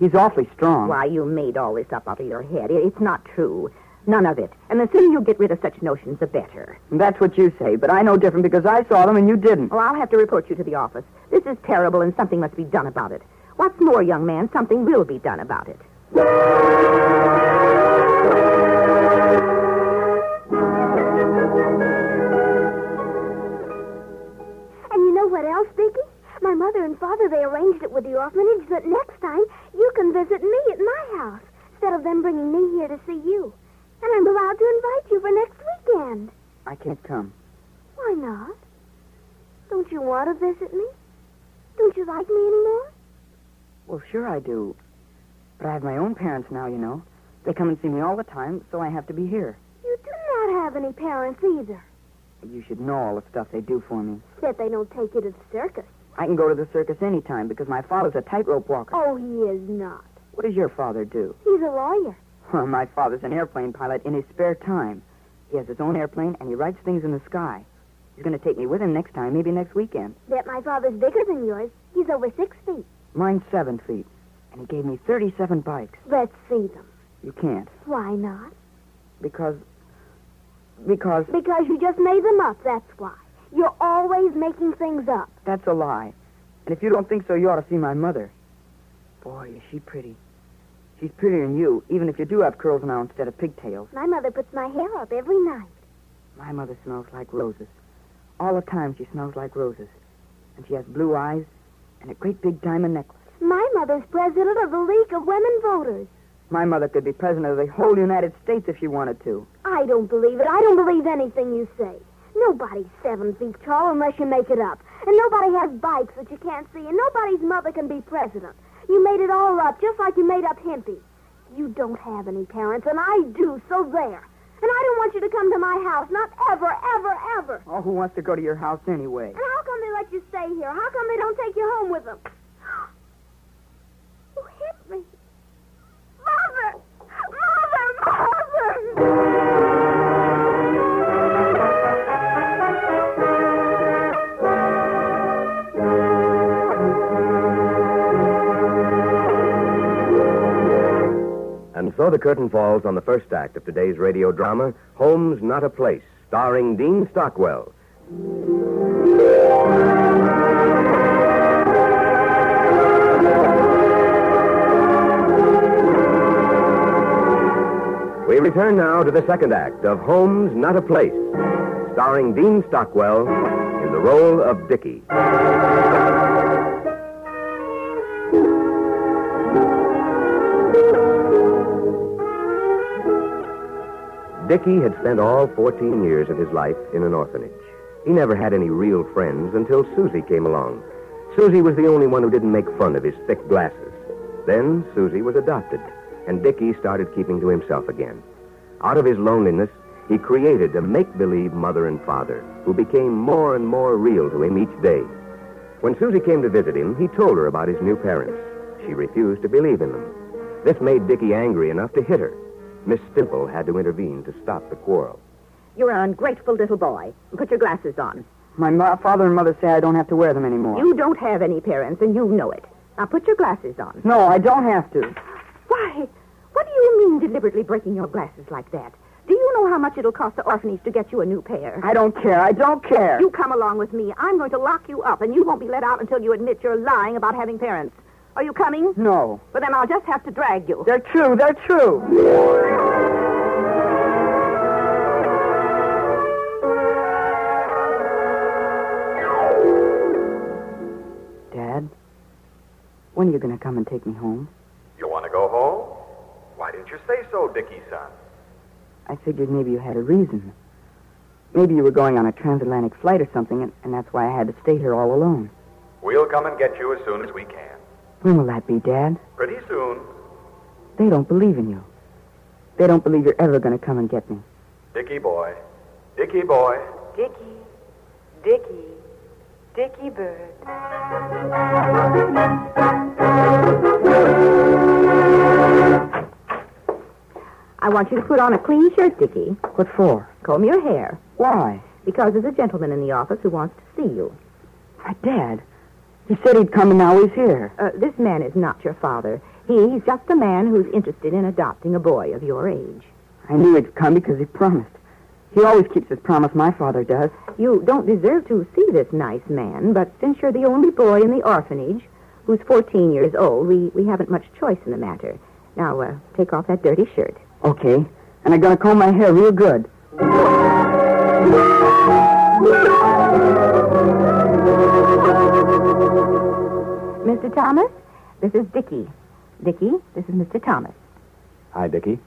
He's awfully strong. Why, you made all this up out of your head. It's not true. None of it. And the sooner you get rid of such notions, the better. That's what you say, but I know different because I saw them and you didn't. Oh, I'll have to report you to the office. This is terrible and something must be done about it. What's more, young man, something will be done about it. And you know what else, Dickie? My mother and father, they arranged it with the orphanage that next time you can visit me at my house instead of them bringing me here to see you. And I'm allowed to invite you for next weekend. I can't come. Why not? Don't you want to visit me? Don't you like me anymore? Well, sure I do. But I have my own parents now, you know. They come and see me all the time, so I have to be here. You do not have any parents either. You should know all the stuff they do for me. Except they don't take you to the circus. I can go to the circus any time because my father's a tightrope walker. Oh, he is not. What does your father do? He's a lawyer. Well, my father's an airplane pilot in his spare time. He has his own airplane, and he writes things in the sky. He's going to take me with him next time, maybe next weekend. Bet my father's bigger than yours. He's over 6 feet. Mine's 7 feet. And he gave me 37 bikes. Let's see them. You can't. Why not? Because... Because you just made them up, that's why. You're always making things up. That's a lie. And if you don't think so, you ought to see my mother. Boy, is she pretty. She's prettier than you, even if you do have curls now instead of pigtails. My mother puts my hair up every night. My mother smells like roses. All the time she smells like roses. And she has blue eyes and a great big diamond necklace. My mother's president of the League of Women Voters. My mother could be president of the whole United States if she wanted to. I don't believe it. I don't believe anything you say. Nobody's 7 feet tall unless you make it up. And nobody has bikes that you can't see. And nobody's mother can be president. You made it all up, just like you made up Hempy. You don't have any parents, and I do, so there. And I don't want you to come to my house, not ever, ever, ever. Oh, who wants to go to your house anyway? And how come they let you stay here? How come they don't take you home with them? Who hit me? Mother! Mother! Mother! And so the curtain falls on the first act of today's radio drama, Home's Not a Place, starring Dean Stockwell. We return now to the second act of Home's Not a Place, starring Dean Stockwell in the role of Dickie. Dickie had spent all 14 years of his life in an orphanage. He never had any real friends until Susie came along. Susie was the only one who didn't make fun of his thick glasses. Then Susie was adopted, and Dickie started keeping to himself again. Out of his loneliness, he created a make-believe mother and father who became more and more real to him each day. When Susie came to visit him, he told her about his new parents. She refused to believe in them. This made Dickie angry enough to hit her. Miss Stimple had to intervene to stop the quarrel. You're an ungrateful little boy. Put your glasses on. My father and mother say I don't have to wear them anymore. You don't have any parents, and you know it. Now put your glasses on. No, I don't have to. Why? What do you mean deliberately breaking your glasses like that? Do you you know how much it'll cost the orphanage to get you a new pair? I don't care. I don't care. You come along with me. I'm going to lock you up, and you won't be let out until you admit you're lying about having parents. Are you coming? No. Well, then I'll just have to drag you. They're true. They're true. Dad, when are you going to come and take me home? You want to go home? Why didn't you say so, Dickie, son? I figured maybe you had a reason. Maybe you were going on a transatlantic flight or something, and that's why I had to stay here all alone. We'll come and get you as soon as we can. When will that be, Dad? Pretty soon. They don't believe in you. They don't believe you're ever going to come and get me. Dickie boy. Dickie boy. Dickie. Dickie. Dickie bird. I want you to put on a clean shirt, Dickie. What for? Comb your hair. Why? Because there's a gentleman in the office who wants to see you. My dad? He said he'd come and now he's here. This man is not your father. He's just a man who's interested in adopting a boy of your age. I knew he'd come because he promised. He always keeps his promise, my father does. You don't deserve to see this nice man, but since you're the only boy in the orphanage who's 14 years old, we haven't much choice in the matter. Now, take off that dirty shirt. Okay, and I'm going to comb my hair real good. Mr. Thomas, this is Dickie. Dickie, this is Mr. Thomas. Hi, Dickie.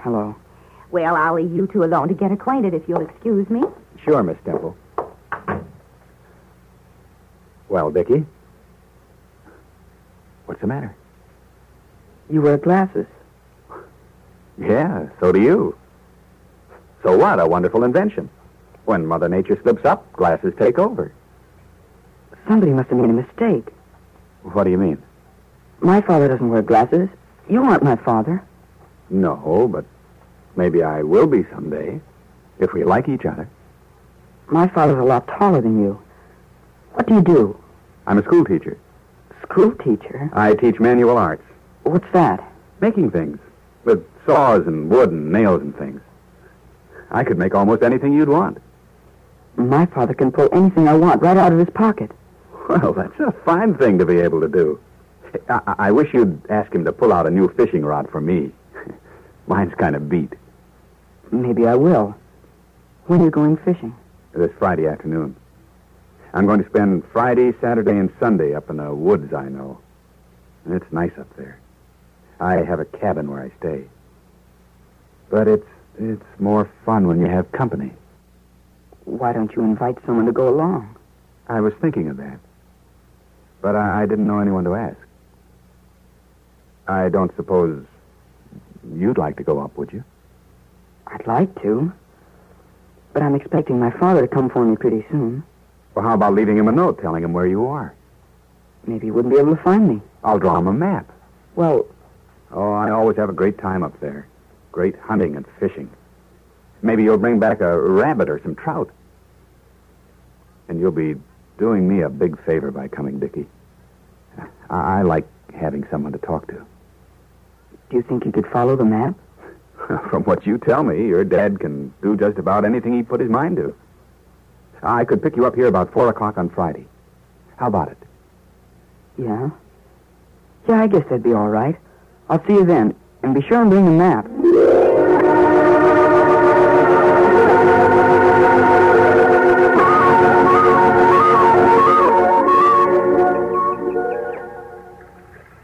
Hello. Well, I'll leave you two alone to get acquainted if you'll excuse me. Sure, Miss Temple. Well, Dickie, what's the matter? You wear glasses. Yeah, so do you. So what? A wonderful invention. When Mother Nature slips up, glasses take over. Somebody must have made a mistake. What do you mean? My father doesn't wear glasses. You aren't my father. No, but maybe I will be someday, if we like each other. My father's a lot taller than you. What do you do? I'm a school teacher. School teacher? I teach manual arts. What's that? Making things. With saws and wood and nails and things. I could make almost anything you'd want. My father can pull anything I want right out of his pocket. Well, that's a fine thing to be able to do. I wish you'd ask him to pull out a new fishing rod for me. Mine's kind of beat. Maybe I will. When are you going fishing? This Friday afternoon. I'm going to spend Friday, Saturday, and Sunday up in the woods I know. And it's nice up there. I have a cabin where I stay. But it's more fun when you have company. Why don't you invite someone to go along? I was thinking of that. But I didn't know anyone to ask. I don't suppose you'd like to go up, would you? I'd like to. But I'm expecting my father to come for me pretty soon. Well, how about leaving him a note telling him where you are? Maybe he wouldn't be able to find me. I'll draw him a map. Well... Oh, I always have a great time up there. Great hunting and fishing. Maybe you'll bring back a rabbit or some trout. And you'll be doing me a big favor by coming, Dickie. I like having someone to talk to. Do you think you could follow the map? From what you tell me, your dad can do just about anything he put his mind to. I could pick you up here about 4 o'clock on Friday. How about it? Yeah. Yeah, I guess that'd be all right. I'll see you then, and be sure and bring the map.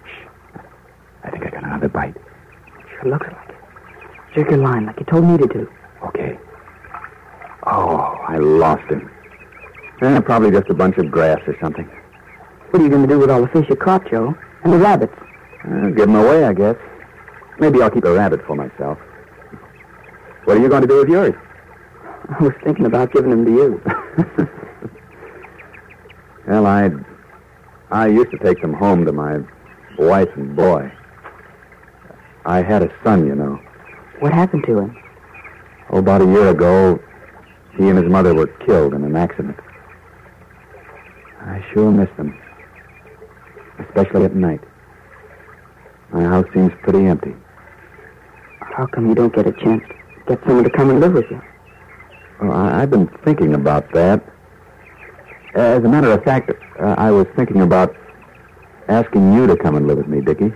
Shh. I think I got another bite. Sure looks like it. Jerk your line like you told me to do. Okay. Oh, I lost him. Probably just a bunch of grass or something. What are you going to do with all the fish you caught, Joe? And the rabbits? I'll give them away, I guess. Maybe I'll keep a rabbit for myself. What are you going to do with yours? I was thinking about giving them to you. Well, I used to take them home to my wife and boy. I had a son, you know. What happened to him? Oh, about a year ago, he and his mother were killed in an accident. I sure miss them, especially at night. My house seems pretty empty. How come you don't get a chance to get someone to come and live with you. Well, I've been thinking about that. As a matter of fact, I was thinking about asking you to come and live with me, Dickie.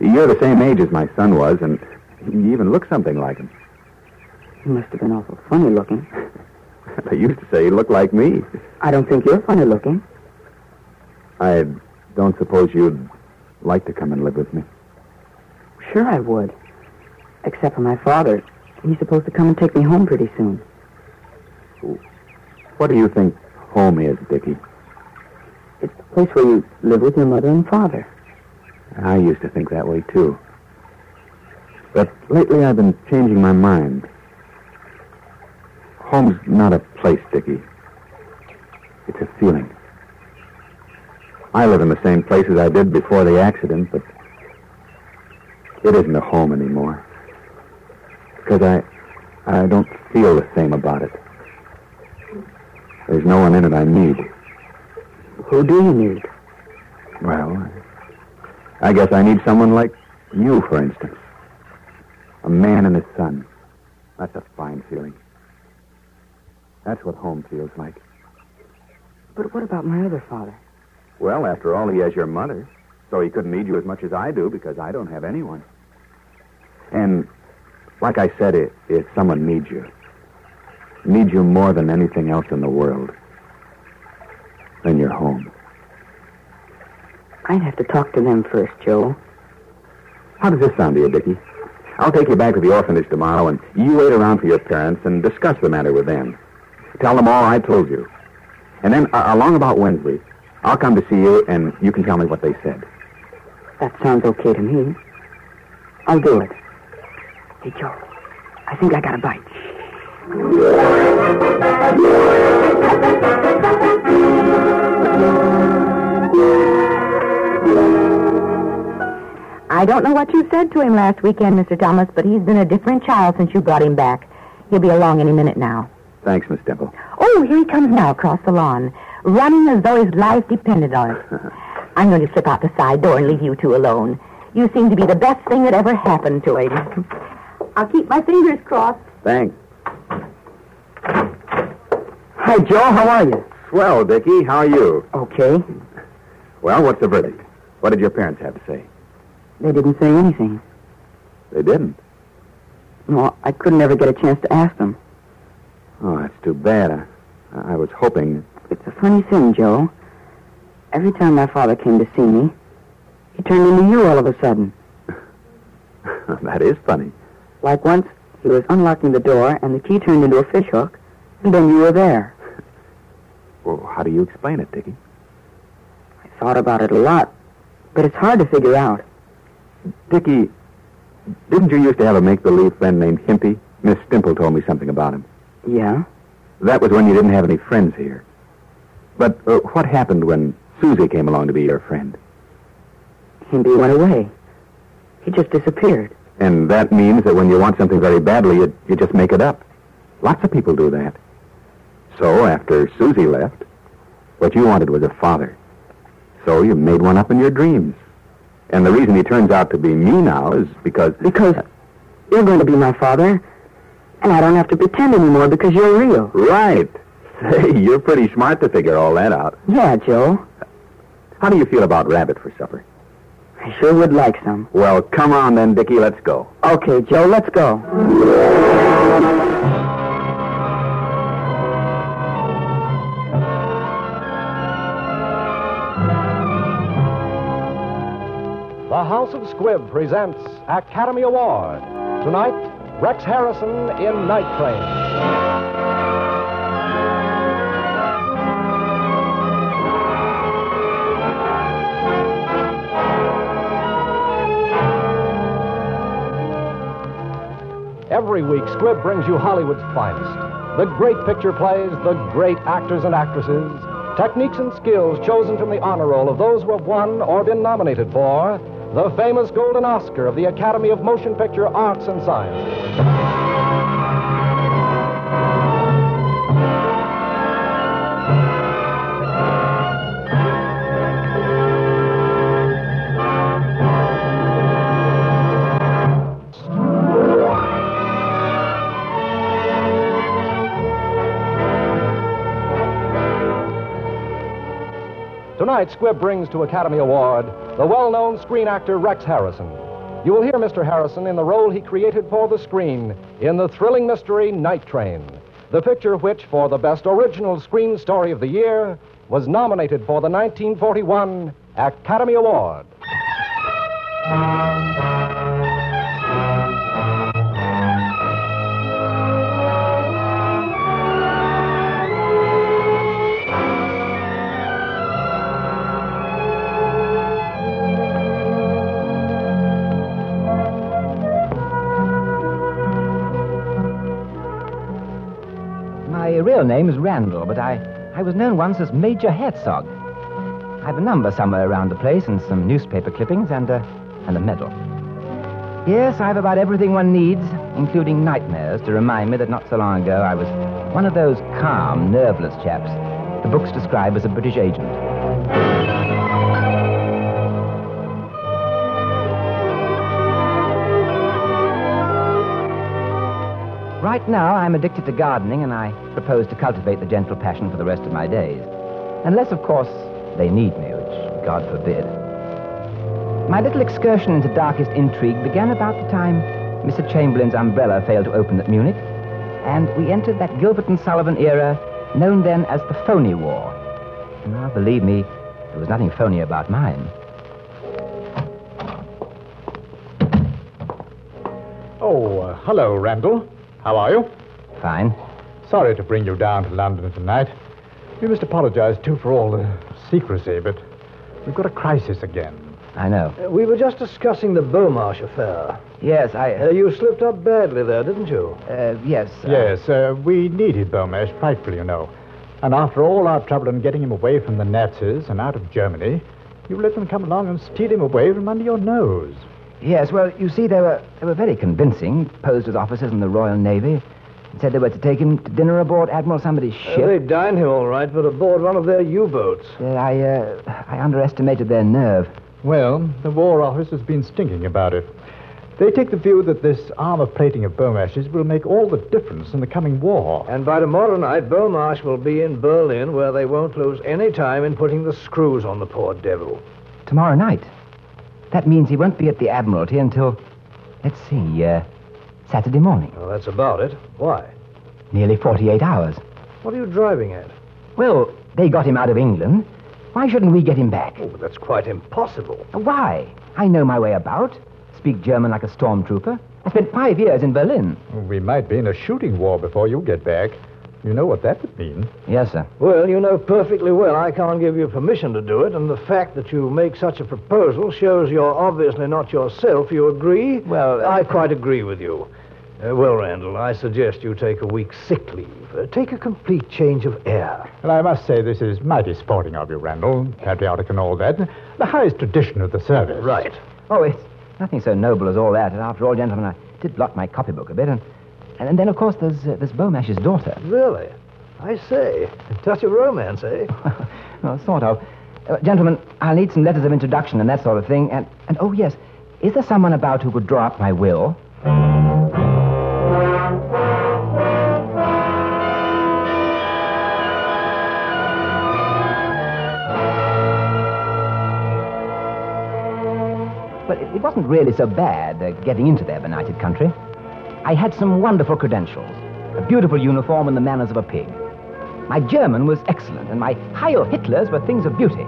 You're the same age as my son was, and you even look something like him. He must have been awful funny looking. I used to say he looked like me. I don't think you're funny looking. I don't suppose you'd like to come and live with me. Sure I would. Except for my father. He's supposed to come and take me home pretty soon. What do you think home is, Dickie? It's the place where you live with your mother and father. I used to think that way, too. But lately I've been changing my mind. Home's not a place, Dickie. It's a feeling. I live in the same place as I did before the accident, but it isn't a home anymore. Because I don't feel the same about it. There's no one in it I need. Who do you need? Well, I guess I need someone like you, for instance. A man and his son. That's a fine feeling. That's what home feels like. But what about my other father? Well, after all, he has your mother. So he couldn't need you as much as I do, because I don't have anyone. And, like I said, if someone needs you more than anything else in the world, then you're home. I'd have to talk to them first, Joe. How does this sound to you, Dickie? I'll take you back to the orphanage tomorrow, and you wait around for your parents and discuss the matter with them. Tell them all I told you. And then, along about Wednesday, I'll come to see you, and you can tell me what they said. That sounds okay to me. I'll do it. Hey, Joe, I think I got a bite. I don't know what you said to him last weekend, Mr. Thomas, but he's been a different child since you brought him back. He'll be along any minute now. Thanks, Miss Temple. Oh, here he comes now across the lawn, running as though his life depended on it. I'm going to slip out the side door and leave you two alone. You seem to be the best thing that ever happened to him. I'll keep my fingers crossed. Thanks. Hi, Joe. How are you? Swell, Dickie. How are you? Okay. Well, what's the verdict? What did your parents have to say? They didn't say anything. They didn't? No, I couldn't ever get a chance to ask them. Oh, that's too bad. I was hoping... It's a funny thing, Joe. Every time my father came to see me, he turned into you all of a sudden. That is funny. Like once, he was unlocking the door, and the key turned into a fishhook, and then you were there. Well, how do you explain it, Dickie? I thought about it a lot, but it's hard to figure out. Dickie, didn't you used to have a make-believe friend named Himpy? Miss Stimple told me something about him. Yeah? That was when you didn't have any friends here. But what happened when Susie came along to be your friend? Himpy went away. He just disappeared. And that means that when you want something very badly, you just make it up. Lots of people do that. So after Susie left, what you wanted was a father. So you made one up in your dreams. And the reason he turns out to be me now is because... Because you're going to be my father, and I don't have to pretend anymore because you're real. Right. Say, you're pretty smart to figure all that out. Yeah, Joe. How do you feel about rabbit for supper? I sure would like some. Well, come on then, Dickie, let's go. Okay, Joe, let's go. The House of Squibb presents Academy Award. Tonight, Rex Harrison in Night Train. Every week, Squibb brings you Hollywood's finest. The great picture plays, the great actors and actresses, techniques and skills chosen from the honor roll of those who have won or been nominated for the famous Golden Oscar of the Academy of Motion Picture Arts and Sciences. Tonight, Squibb brings to Academy Award the well-known screen actor Rex Harrison. You will hear Mr. Harrison in the role he created for the screen in the thrilling mystery Night Train, the picture which, for the best original screen story of the year, was nominated for the 1941 Academy Award. My real name is Randall, but I was known once as Major Herzog. I've a number somewhere around the place and some newspaper clippings and a medal. Yes, I've about everything one needs, including nightmares, to remind me that not so long ago I was one of those calm, nerveless chaps the books describe as a British agent. Right now, I'm addicted to gardening, and I propose to cultivate the gentle passion for the rest of my days. Unless, of course, they need me, which God forbid. My little excursion into darkest intrigue began about the time Mr. Chamberlain's umbrella failed to open at Munich, and we entered that Gilbert and Sullivan era known then as the Phony War. Now, believe me, there was nothing phony about mine. Oh, hello, Randall. How are you? Fine. Sorry to bring you down to London tonight. You must apologize, too, for all the secrecy, but we've got a crisis again. I know. We were just discussing the Beaumarchais affair. Yes, you slipped up badly there, didn't you? Yes, sir. Yes, we needed Beaumarchais frightfully, you know. And after all our trouble in getting him away from the Nazis and out of Germany, you let them come along and steal him away from under your nose. Yes, well, you see, they were very convincing, posed as officers in the Royal Navy, and said they were to take him to dinner aboard Admiral somebody's ship. They dined him all right, but aboard one of their U-boats. I underestimated their nerve. Well, the War Office has been stinking about it. They take the view that this armor plating of Beaumarchais will make all the difference in the coming war. And by tomorrow night, Beaumarchais will be in Berlin, where they won't lose any time in putting the screws on the poor devil. Tomorrow night? That means he won't be at the Admiralty until, let's see, Saturday morning. Well, that's about it. Why? Nearly 48 hours. What are you driving at? Well, they got him out of England. Why shouldn't we get him back? Oh, but that's quite impossible. Why? I know my way about. Speak German like a stormtrooper. I spent 5 years in Berlin. We might be in a shooting war before you get back. You know what that would mean. Yes, sir. Well, you know perfectly well I can't give you permission to do it, and the fact that you make such a proposal shows you're obviously not yourself. You agree? Well, I quite agree with you. Well, Randall, I suggest you take a week's sick leave. Take a complete change of air. Well, I must say this is mighty sporting of you, Randall. Patriotic and all that. The highest tradition of the service. Right. Oh, it's nothing so noble as all that. And after all, gentlemen, I did blot my copybook a bit, And then, of course, there's Beaumarchais' daughter. Really? I say. Touch of romance, eh? Well, sort of. Gentlemen, I'll need some letters of introduction and that sort of thing. And oh, yes, is there someone about who could draw up my will? But it wasn't really so bad, getting into their benighted country. I had some wonderful credentials, a beautiful uniform and the manners of a pig. My German was excellent, and my Heil Hitlers were things of beauty.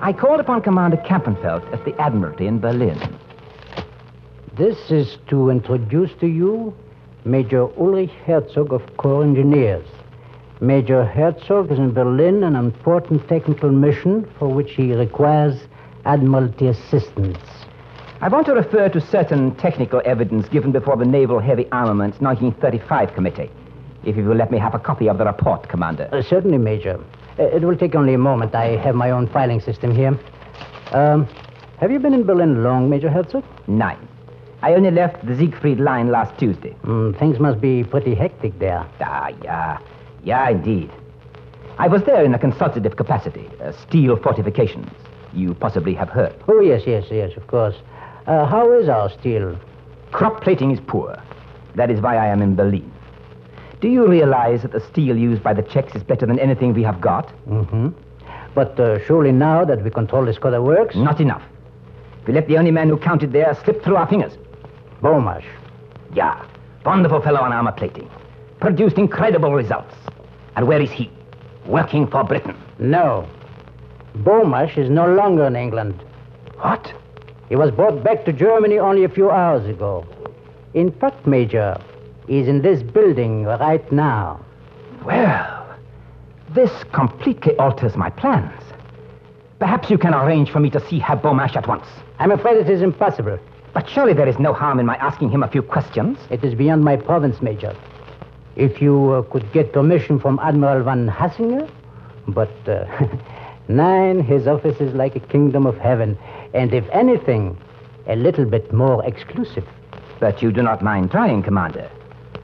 I called upon Commander Kampenfeld at the Admiralty in Berlin. This is to introduce to you Major Ulrich Herzog of Corps Engineers. Major Herzog is in Berlin on an important technical mission for which he requires Admiralty assistance. I want to refer to certain technical evidence given before the Naval Heavy Armaments 1935 Committee. If you will let me have a copy of the report, Commander. Certainly, Major. It will take only a moment. I have my own filing system here. Have you been in Berlin long, Major Herzog? 9. I only left the Siegfried Line last Tuesday. Things must be pretty hectic there. Yeah, indeed. I was there in a consultative capacity, steel fortifications. You possibly have heard. Oh, yes, of course. How is our steel? Crop plating is poor. That is why I am in Berlin. Do you realize that the steel used by the Czechs is better than anything we have got? Mm-hmm. But surely now that we control this Coda works... Not enough. We let the only man who counted there slip through our fingers. Beaumarchais. Yeah. Wonderful fellow on armor plating. Produced incredible results. And where is he? Working for Britain. No. Beaumarchais is no longer in England. What? He was brought back to Germany only a few hours ago. In fact, Major, he's in this building right now. Well, this completely alters my plans. Perhaps you can arrange for me to see Herr Beaumarchais at once. I'm afraid it is impossible. But surely there is no harm in my asking him a few questions. It is beyond my province, Major. If you could get permission from Admiral von Hassinger, but... Nine, his office is like a kingdom of heaven, and if anything, a little bit more exclusive. But you do not mind trying, Commander.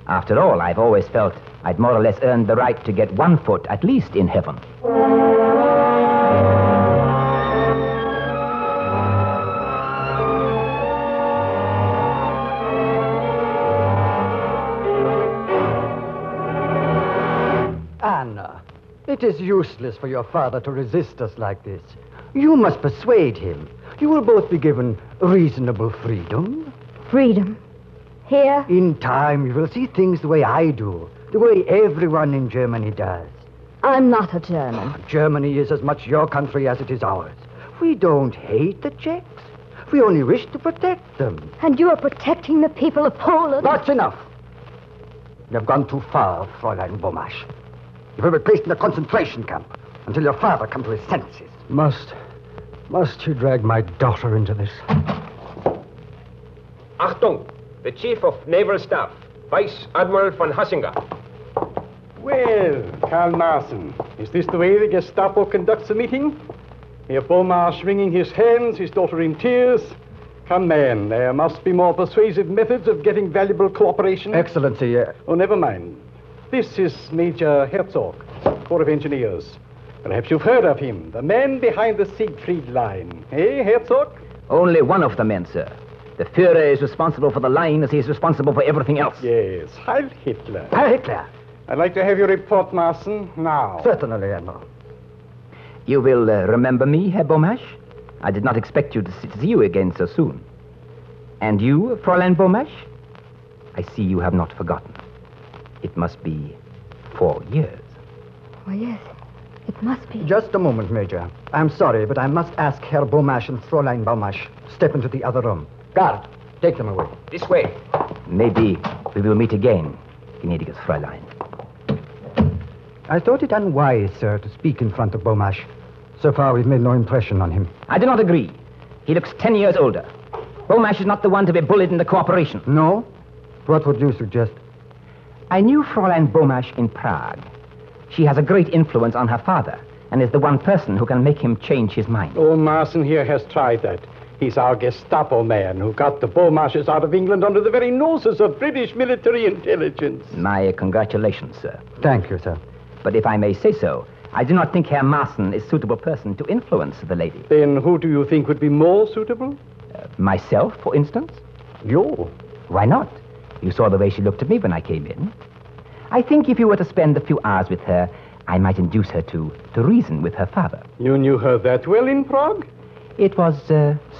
After all, I've always felt I'd more or less earned the right to get one foot at least in heaven. It is useless for your father to resist us like this. You must persuade him. You will both be given reasonable freedom. Freedom? Here? In time, you will see things the way I do, the way everyone in Germany does. I'm not a German. Oh, Germany is as much your country as it is ours. We don't hate the Czechs. We only wish to protect them. And you are protecting the people of Poland? That's enough. You have gone too far, Fräulein Beaumarchais. You will be placed in a concentration camp until your father comes to his senses. Must you drag my daughter into this? Achtung! The Chief of Naval Staff, Vice Admiral von Hassinger. Well, Karl Marsen, is this the way the Gestapo conducts a meeting? Herr Beaumarchais wringing his hands, his daughter in tears. Come, man, there must be more persuasive methods of getting valuable cooperation. Excellency, Oh, never mind. This is Major Herzog, Corps of Engineers. Perhaps you've heard of him, the man behind the Siegfried Line. Eh, Herzog? Only one of the men, sir. The Führer is responsible for the line as he is responsible for everything else. Yes, Heil Hitler. Heil Hitler. I'd like to have your report, Marsen, now. Certainly, Admiral. You will remember me, Herr Beaumarchais? I did not expect you to see you again so soon. And you, Fräulein Beaumarchais? I see you have not forgotten. It must be 4 years. Oh, yes. It must be. Just a moment, Major. I'm sorry, but I must ask Herr Beaumarchais and Fräulein Beaumarchais to step into the other room. Guard, take them away. This way. Maybe we will meet again, gnädiges Fräulein. I thought it unwise, sir, to speak in front of Beaumarchais. So far, we've made no impression on him. I do not agree. He looks 10 years older. Beaumarchais is not the one to be bullied in the cooperation. No? What would you suggest? I knew Fräulein Beaumarchais in Prague. She has a great influence on her father and is the one person who can make him change his mind. Oh, Marsen here has tried that. He's our Gestapo man who got the Beaumarchais out of England under the very noses of British military intelligence. My congratulations, sir. Thank you, sir. But if I may say so, I do not think Herr Marsen is a suitable person to influence the lady. Then who do you think would be more suitable? Myself, for instance. You? Why not? You saw the way she looked at me when I came in. I think if you were to spend a few hours with her, I might induce her to reason with her father. You knew her that well in Prague? It was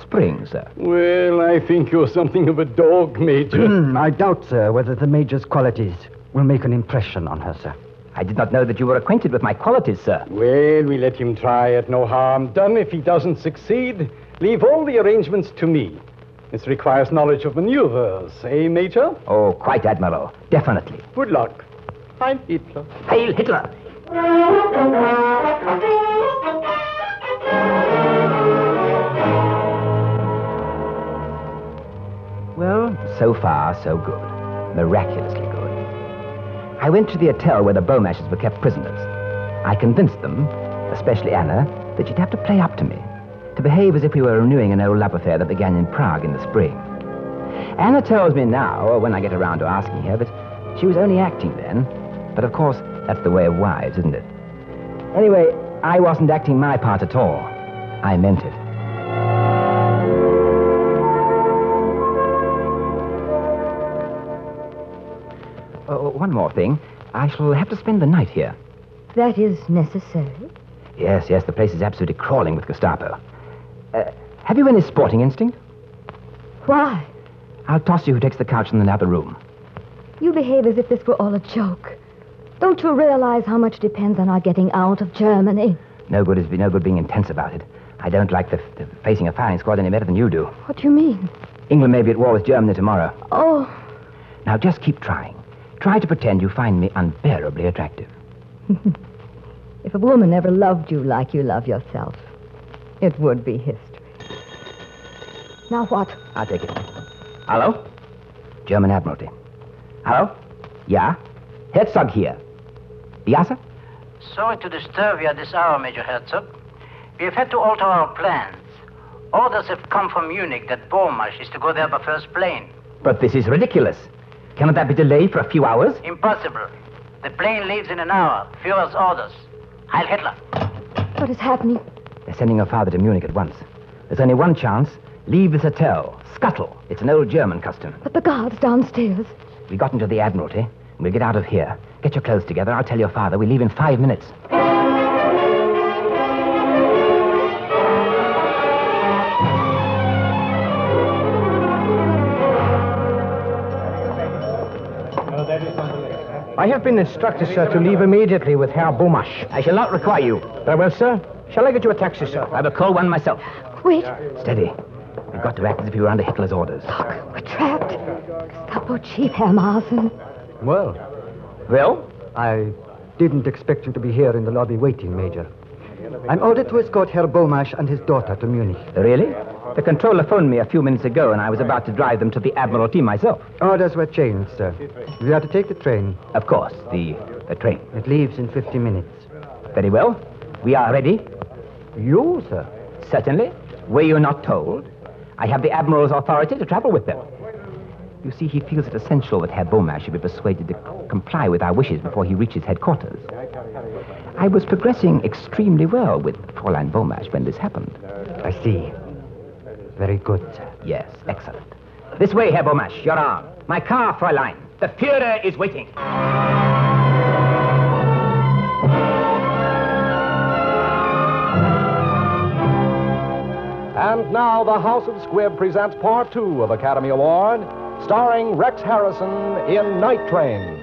spring, sir. Well, I think you're something of a dog, Major. I doubt, sir, whether the Major's qualities will make an impression on her, sir. I did not know that you were acquainted with my qualities, sir. Well, we let him try it. No harm done. If he doesn't succeed, leave all the arrangements to me. This requires knowledge of maneuvers, eh, Major? Oh, quite, Admiral. Definitely. Good luck. Heil Hitler. Heil Hitler! Well, so far, so good. Miraculously good. I went to the hotel where the Beaumarchais were kept prisoners. I convinced them, especially Anna, that she'd have to play up to me. To behave as if we were renewing an old love affair that began in Prague in the spring. Anna tells me now, or when I get around to asking her, that she was only acting then. But of course, that's the way of wives, isn't it? Anyway, I wasn't acting my part at all. I meant it. Oh, one more thing. I shall have to spend the night here. That is necessary. Yes, the place is absolutely crawling with Gestapo. Have you any sporting instinct? Why? I'll toss you who takes the couch in another room. You behave as if this were all a joke. Don't you realize how much depends on our getting out of Germany? No good being intense about it. I don't like the facing a firing squad any better than you do. What do you mean? England may be at war with Germany tomorrow. Oh. Now, just keep trying. Try to pretend you find me unbearably attractive. If a woman ever loved you like you love yourself, it would be history. Now what? I'll take it. Hello? German Admiralty. Hello? Yeah? Herzog here. Yeah, sir? Sorry to disturb you at this hour, Major Herzog. We have had to alter our plans. Orders have come from Munich that Bormasch is to go there by first plane. But this is ridiculous. Cannot that be delayed for a few hours? Impossible. The plane leaves in an hour. Führer's orders. Heil Hitler. What is happening? They're sending your father to Munich at once. There's only one chance. Leave this hotel. Scuttle. It's an old German custom. But the guard's downstairs. We got into the Admiralty. We'll get out of here. Get your clothes together. I'll tell your father. We leave in 5 minutes. I have been instructed, sir, to leave immediately with Herr Beaumarchais. I shall not require you. Very well, sir. Shall I get you a taxi, sir? I will call one myself. Wait. Steady. We've got to act as if we were under Hitler's orders. Look, we're trapped. Gestapo Chief Herr Marsen. Well? Well? I didn't expect you to be here in the lobby waiting, Major. I'm ordered to escort Herr Beaumarchais and his daughter to Munich. Really? The controller phoned me a few minutes ago, and I was about to drive them to the Admiralty myself. Orders were changed, sir. We are to take the train. Of course, the train. It leaves in 50 minutes. Very well. We are ready. You, sir? Certainly. Were you not told? I have the Admiral's authority to travel with them. You see, he feels it essential that Herr Beaumarchais should be persuaded to comply with our wishes before he reaches headquarters. I was progressing extremely well with Fräulein Beaumarchais when this happened. I see. Very good, sir. Yes, excellent. This way, Herr Beaumarchais, your arm. My car, Fräulein. The Führer is waiting. And now the House of Squibb presents Part 2 of Academy Award, starring Rex Harrison in Night Train.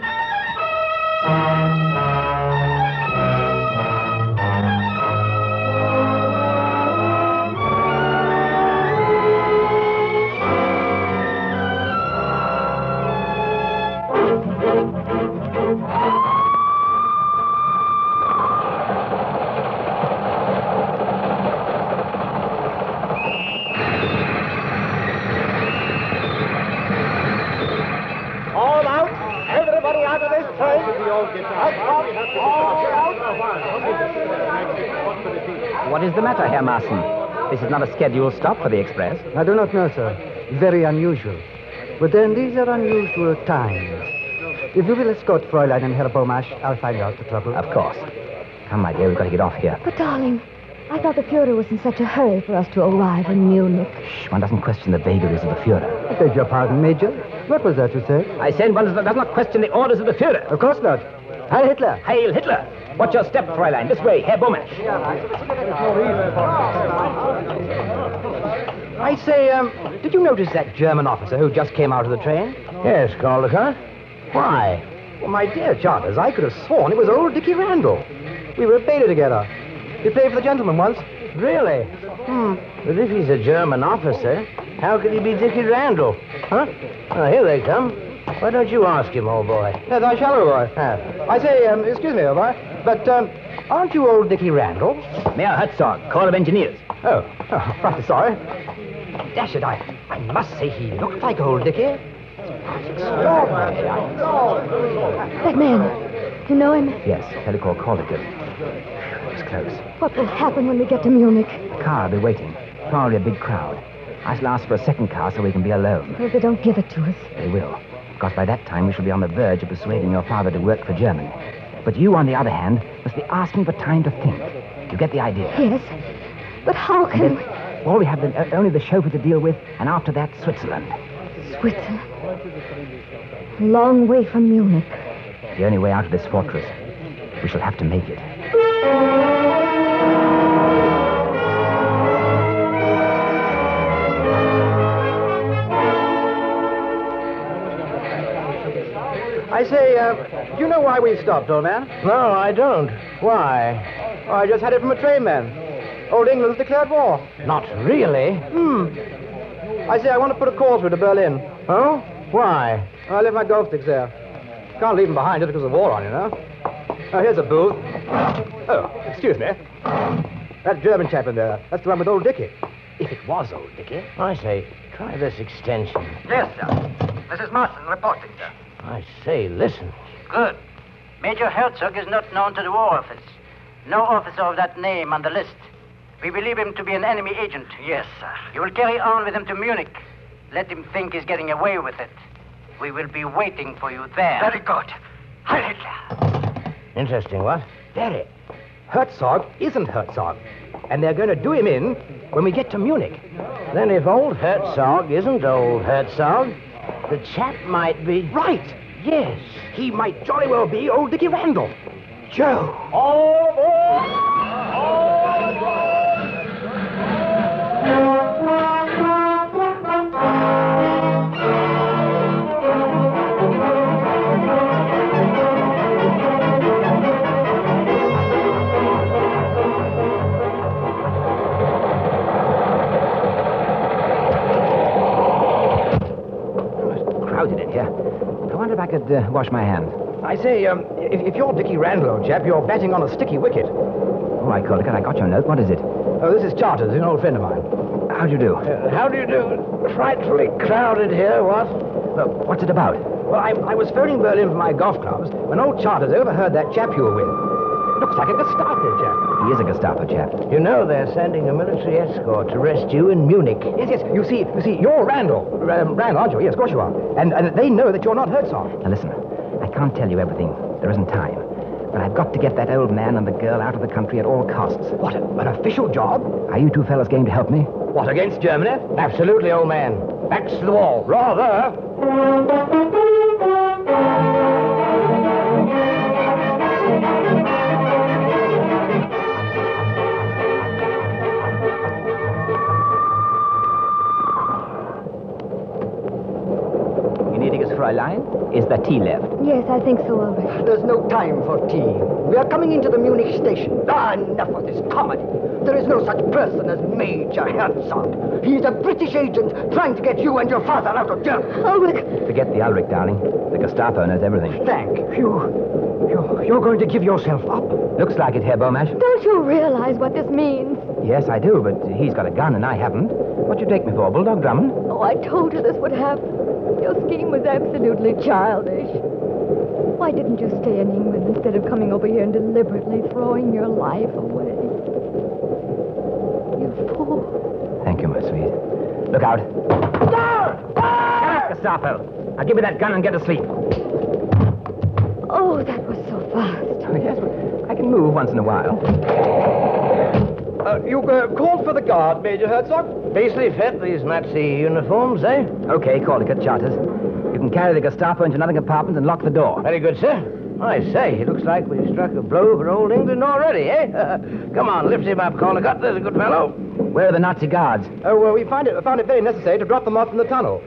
What is the matter, Herr Marsen? This is not a scheduled stop for the express. I do not know, sir. Very unusual. But then these are unusual times. If you will escort Fräulein and Herr Beaumarchais, I'll find out the trouble. Of course. Come, my dear, we've got to get off here. But, darling, I thought the Führer was in such a hurry for us to arrive in Munich. Shh, one doesn't question the vagaries of the Führer. I beg your pardon, Major. What was that you said? I said one does not question the orders of the Führer. Of course not. Heil Hitler. Heil Hitler. Watch your step, Fräulein. This way, Herr Beaumarchais. I say, did you notice that German officer who just came out of the train? Yes, Caldecott. Why? Well, my dear Charters, I could have sworn it was old Dickie Randall. We were at Beta together. He played for the gentleman once. Really? But if he's a German officer, how could he be Dickie Randall? Huh? Oh, here they come. Why don't you ask him, old boy? Yes, I shall, old boy. I say, excuse me, old boy, but aren't you old Dickie Randall? Mayor Herzog, Corps of Engineers. Oh, rather sorry. Dash it, I must say he looked like old Dickie. That man, you know him? Yes, Helicor called it. It was close. What will happen when we get to Munich? The car will be waiting. Probably a big crowd. I shall ask for a second car so we can be alone. Well, they don't give it to us. They will. Because by that time, we shall be on the verge of persuading your father to work for Germany. But you, on the other hand, must be asking for time to think. You get the idea? Yes. But how can we... Well, we have only the chauffeur to deal with, and after that, Switzerland. Switzerland? Long way from Munich. The only way out of this fortress. We shall have to make it. I say, do you know why we stopped, old man? No, I don't. Why? Oh, I just had it from a trainman. Old England's declared war. Not really? I say, I want to put a call through to Berlin. Oh? Why? I left my golf sticks there. Can't leave them behind just because of the war on, you know. Oh, here's a booth. Oh, excuse me. That German chap in there. That's the one with old Dickie. If it was old Dickie. I say, try this extension. Yes, sir. Mrs. Marston reporting, sir. I say, listen. Good. Major Herzog is not known to the War Office. No officer of that name on the list. We believe him to be an enemy agent. Yes, sir. You will carry on with him to Munich. Let him think he's getting away with it. We will be waiting for you there. Very good. Hitler. Interesting, what? Very. Herzog isn't Herzog. And they're going to do him in when we get to Munich. Then if old Herzog isn't old Herzog, the chap might be... Right. Yes. He might jolly well be old Dickie Randall. Joe. All aboard! All aboard! I could wash my hands. I say, if you're Dickie Randall, old chap, you're batting on a sticky wicket. Oh, I called it. I got your note. What is it? Oh, this is Charters, an old friend of mine. How do you do? How do you do? Frightfully crowded here, what? What's it about? Well, I was phoning Berlin for my golf clubs when old Charters overheard that chap you were with. Looks like a Gestapo chap. He is a Gestapo chap. You know they're sending a military escort to arrest you in Munich. Yes. You see, you're Randall. Randall, aren't you? Yes, of course you are. And they know that you're not Herzog. Now, listen. I can't tell you everything. There isn't time. But I've got to get that old man and the girl out of the country at all costs. What, an official job? Are you two fellas going to help me? What, against Germany? Absolutely, old man. Backs to the wall. Rather. Fräulein, is the tea left? Yes, I think so, Ulrich. There's no time for tea. We are coming into the Munich station. Ah, enough of this comedy. There is no such person as Major Herzog. He is a British agent trying to get you and your father out of Germany. Ulrich! Forget the Ulrich, darling. The Gestapo knows everything. Thank you. You're going to give yourself up? Looks like it, Herr Beaumarchais. Don't you realize what this means? Yes, I do, but he's got a gun and I haven't. What do you take me for, Bulldog Drummond? Oh, I told you this would happen. Your scheme was absolutely childish. Why didn't you stay in England instead of coming over here and deliberately throwing your life away? You fool. Thank you, my sweet. Look out. Stop! Stop! Gestapo. Now give me that gun and get to sleep. Oh, that was so fast. Oh, yes, I can move once in a while. You called for the guard, Major Herzog? Beastly fit, these Nazi uniforms, eh? Okay, Caldicott, Charters. You can carry the Gestapo into another compartment and lock the door. Very good, sir. I say, it looks like we've struck a blow for old England already, eh? Come on, lift him up, Caldicott. There's a good fellow. Where are the Nazi guards? Oh, well, we found it very necessary to drop them off in the tunnel.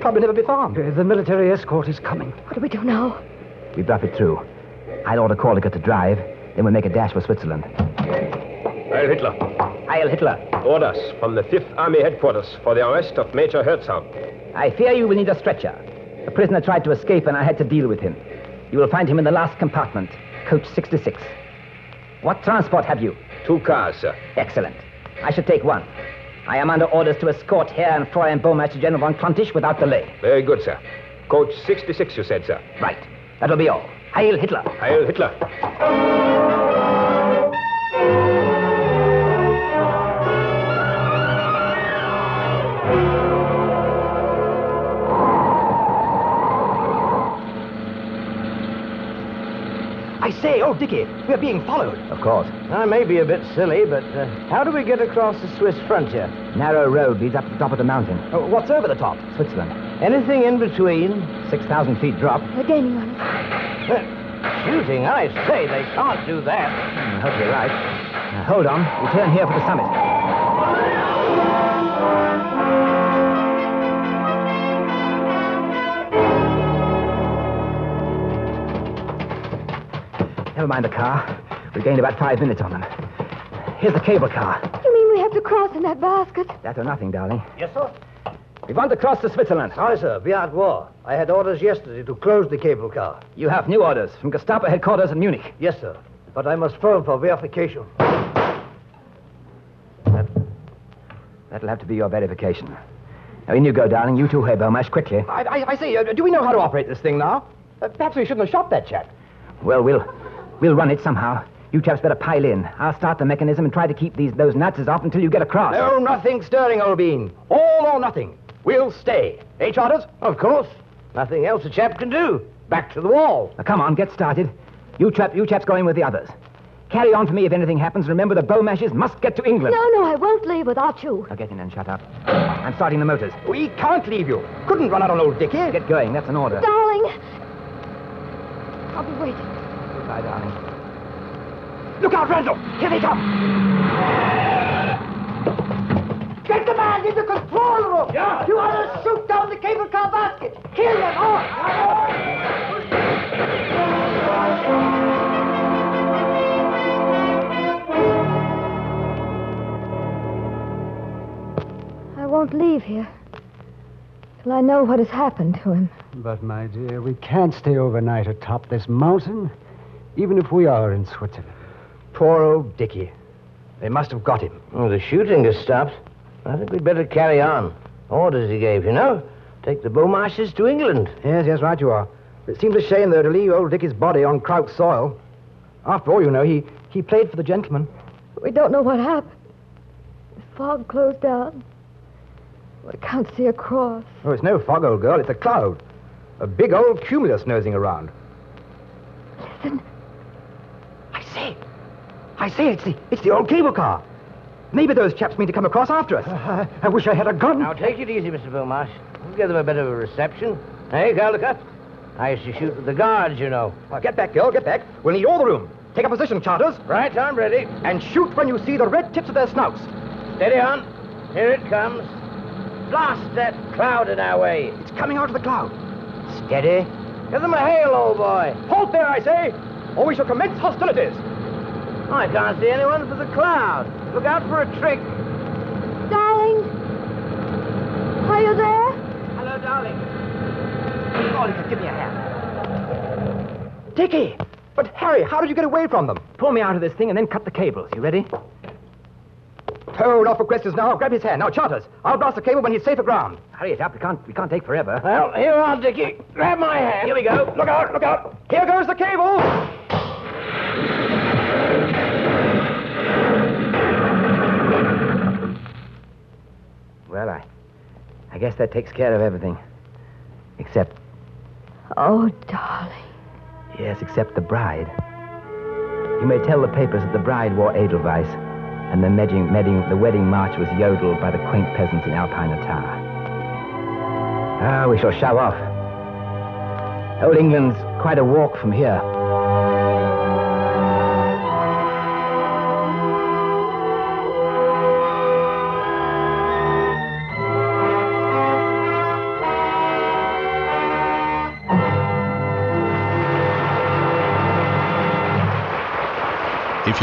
Probably never be found. The military escort is coming. What do we do now? We bluff it through. I'll order Caldicott to drive, then we'll make a dash for Switzerland. Heil Hitler. Heil Hitler. Orders from the 5th Army Headquarters for the arrest of Major Herzog. I fear you will need a stretcher. A prisoner tried to escape and I had to deal with him. You will find him in the last compartment, coach 66. What transport have you? 2 cars, sir. Excellent. I should take one. I am under orders to escort Herr and Fräulein Beaumarchais to General von Klontisch without delay. Very good, sir. Coach 66, you said, sir. Right. That'll be all. Heil Hitler. Heil Hitler. Say, old Dickie, we're being followed. Of course. I may be a bit silly, but how do we get across the Swiss frontier? Narrow road leads up to the top of the mountain. Oh, what's over the top? Switzerland. Anything in between? 6,000 feet drop. They're gaining on us. Shooting, I say, they can't do that. I hope you're right. Now, hold on. We'll turn here for the summit. Never mind the car. We've gained about 5 minutes on them. Here's the cable car. You mean we have to cross in that basket? That or nothing, darling. Yes, sir? We want to cross to Switzerland. Sorry, sir. We are at war. I had orders yesterday to close the cable car. You have new orders from Gestapo headquarters in Munich. Yes, sir. But I must phone for verification. That'll have to be your verification. Now, in you go, darling. You too, Herr Beaumarsh, quickly. I see. Do we know how to operate this thing now? Perhaps we shouldn't have shot that chap. Well, we'll run it somehow. You chaps better pile in. I'll start the mechanism and try to keep those Nazis off until you get across. No, nothing stirring, old bean. All or nothing. We'll stay. Eh, Charters? Of course. Nothing else a chap can do. Back to the wall. Now, come on, get started. You chaps go in with the others. Carry on for me if anything happens. Remember, the Beaumarshs must get to England. No, I won't leave without you. Now get in and shut up. I'm starting the motors. We can't leave you. Couldn't run out on old Dickie. Get going, that's an order. Darling! I'll be waiting. Goodbye, darling. Look out, Randall! Here they come! Get the man in the control room! Yeah. You ought to shoot down the cable car basket! Kill them all! I won't leave here till I know what has happened to him. But, my dear, we can't stay overnight atop this mountain, even if we are in Switzerland. Poor old Dickie. They must have got him. Well, the shooting has stopped. I think we'd better carry on. Orders he gave, you know. Take the Beaumarchs to England. Yes, right you are. It seems a shame, though, to leave old Dickie's body on Crouch soil. After all, you know, he played for the gentleman. We don't know what happened. The fog closed down. I can't see across. Oh, it's no fog, old girl. It's a cloud. A big old cumulus nosing around. Listen. I see. It's the old cable car. Maybe those chaps mean to come across after us. I wish I had a gun. Now, take it easy, Mr. Beaumarsh. We'll give them a bit of a reception. Hey, Caldecott. I used to shoot with the guards, you know. Well, get back, girl. Get back. We'll need all the room. Take a position, Charters. Right, I'm ready. And shoot when you see the red tips of their snouts. Steady on. Here it comes. Blast that cloud in our way. It's coming out of the cloud. Steady. Give them a hail, old boy. Halt there, I say, or we shall commence hostilities. Oh, I can't see anyone but the cloud. Look out for a trick. Darling, are you there? Hello, darling. Oh, you can give me a hand. Dickie! But, Harry, how did you get away from them? Pull me out of this thing and then cut the cables. You ready? Hold off for questions now. Grab his hand. Now, Charters, I'll blast the cable when he's safe aground. Hurry it up. We can't take forever. Well, here are, Dickie. Grab my hand. Here we go. Look out, look out. Here goes the cable. Well, I guess that takes care of everything. Except... Oh, darling. Yes, except the bride. You may tell the papers that the bride wore edelweiss. And the wedding march was yodeled by the quaint peasants in Alpine attire. Ah, we shall shove off. Old England's quite a walk from here. If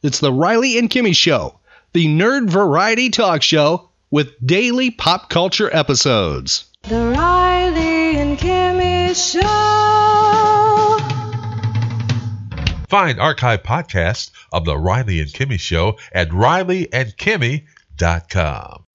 It's the Riley and Kimmy Show, the nerd variety talk show with daily pop culture episodes. The Riley and Kimmy Show. Find archive podcasts of The Riley and Kimmy Show at RileyandKimmy.com.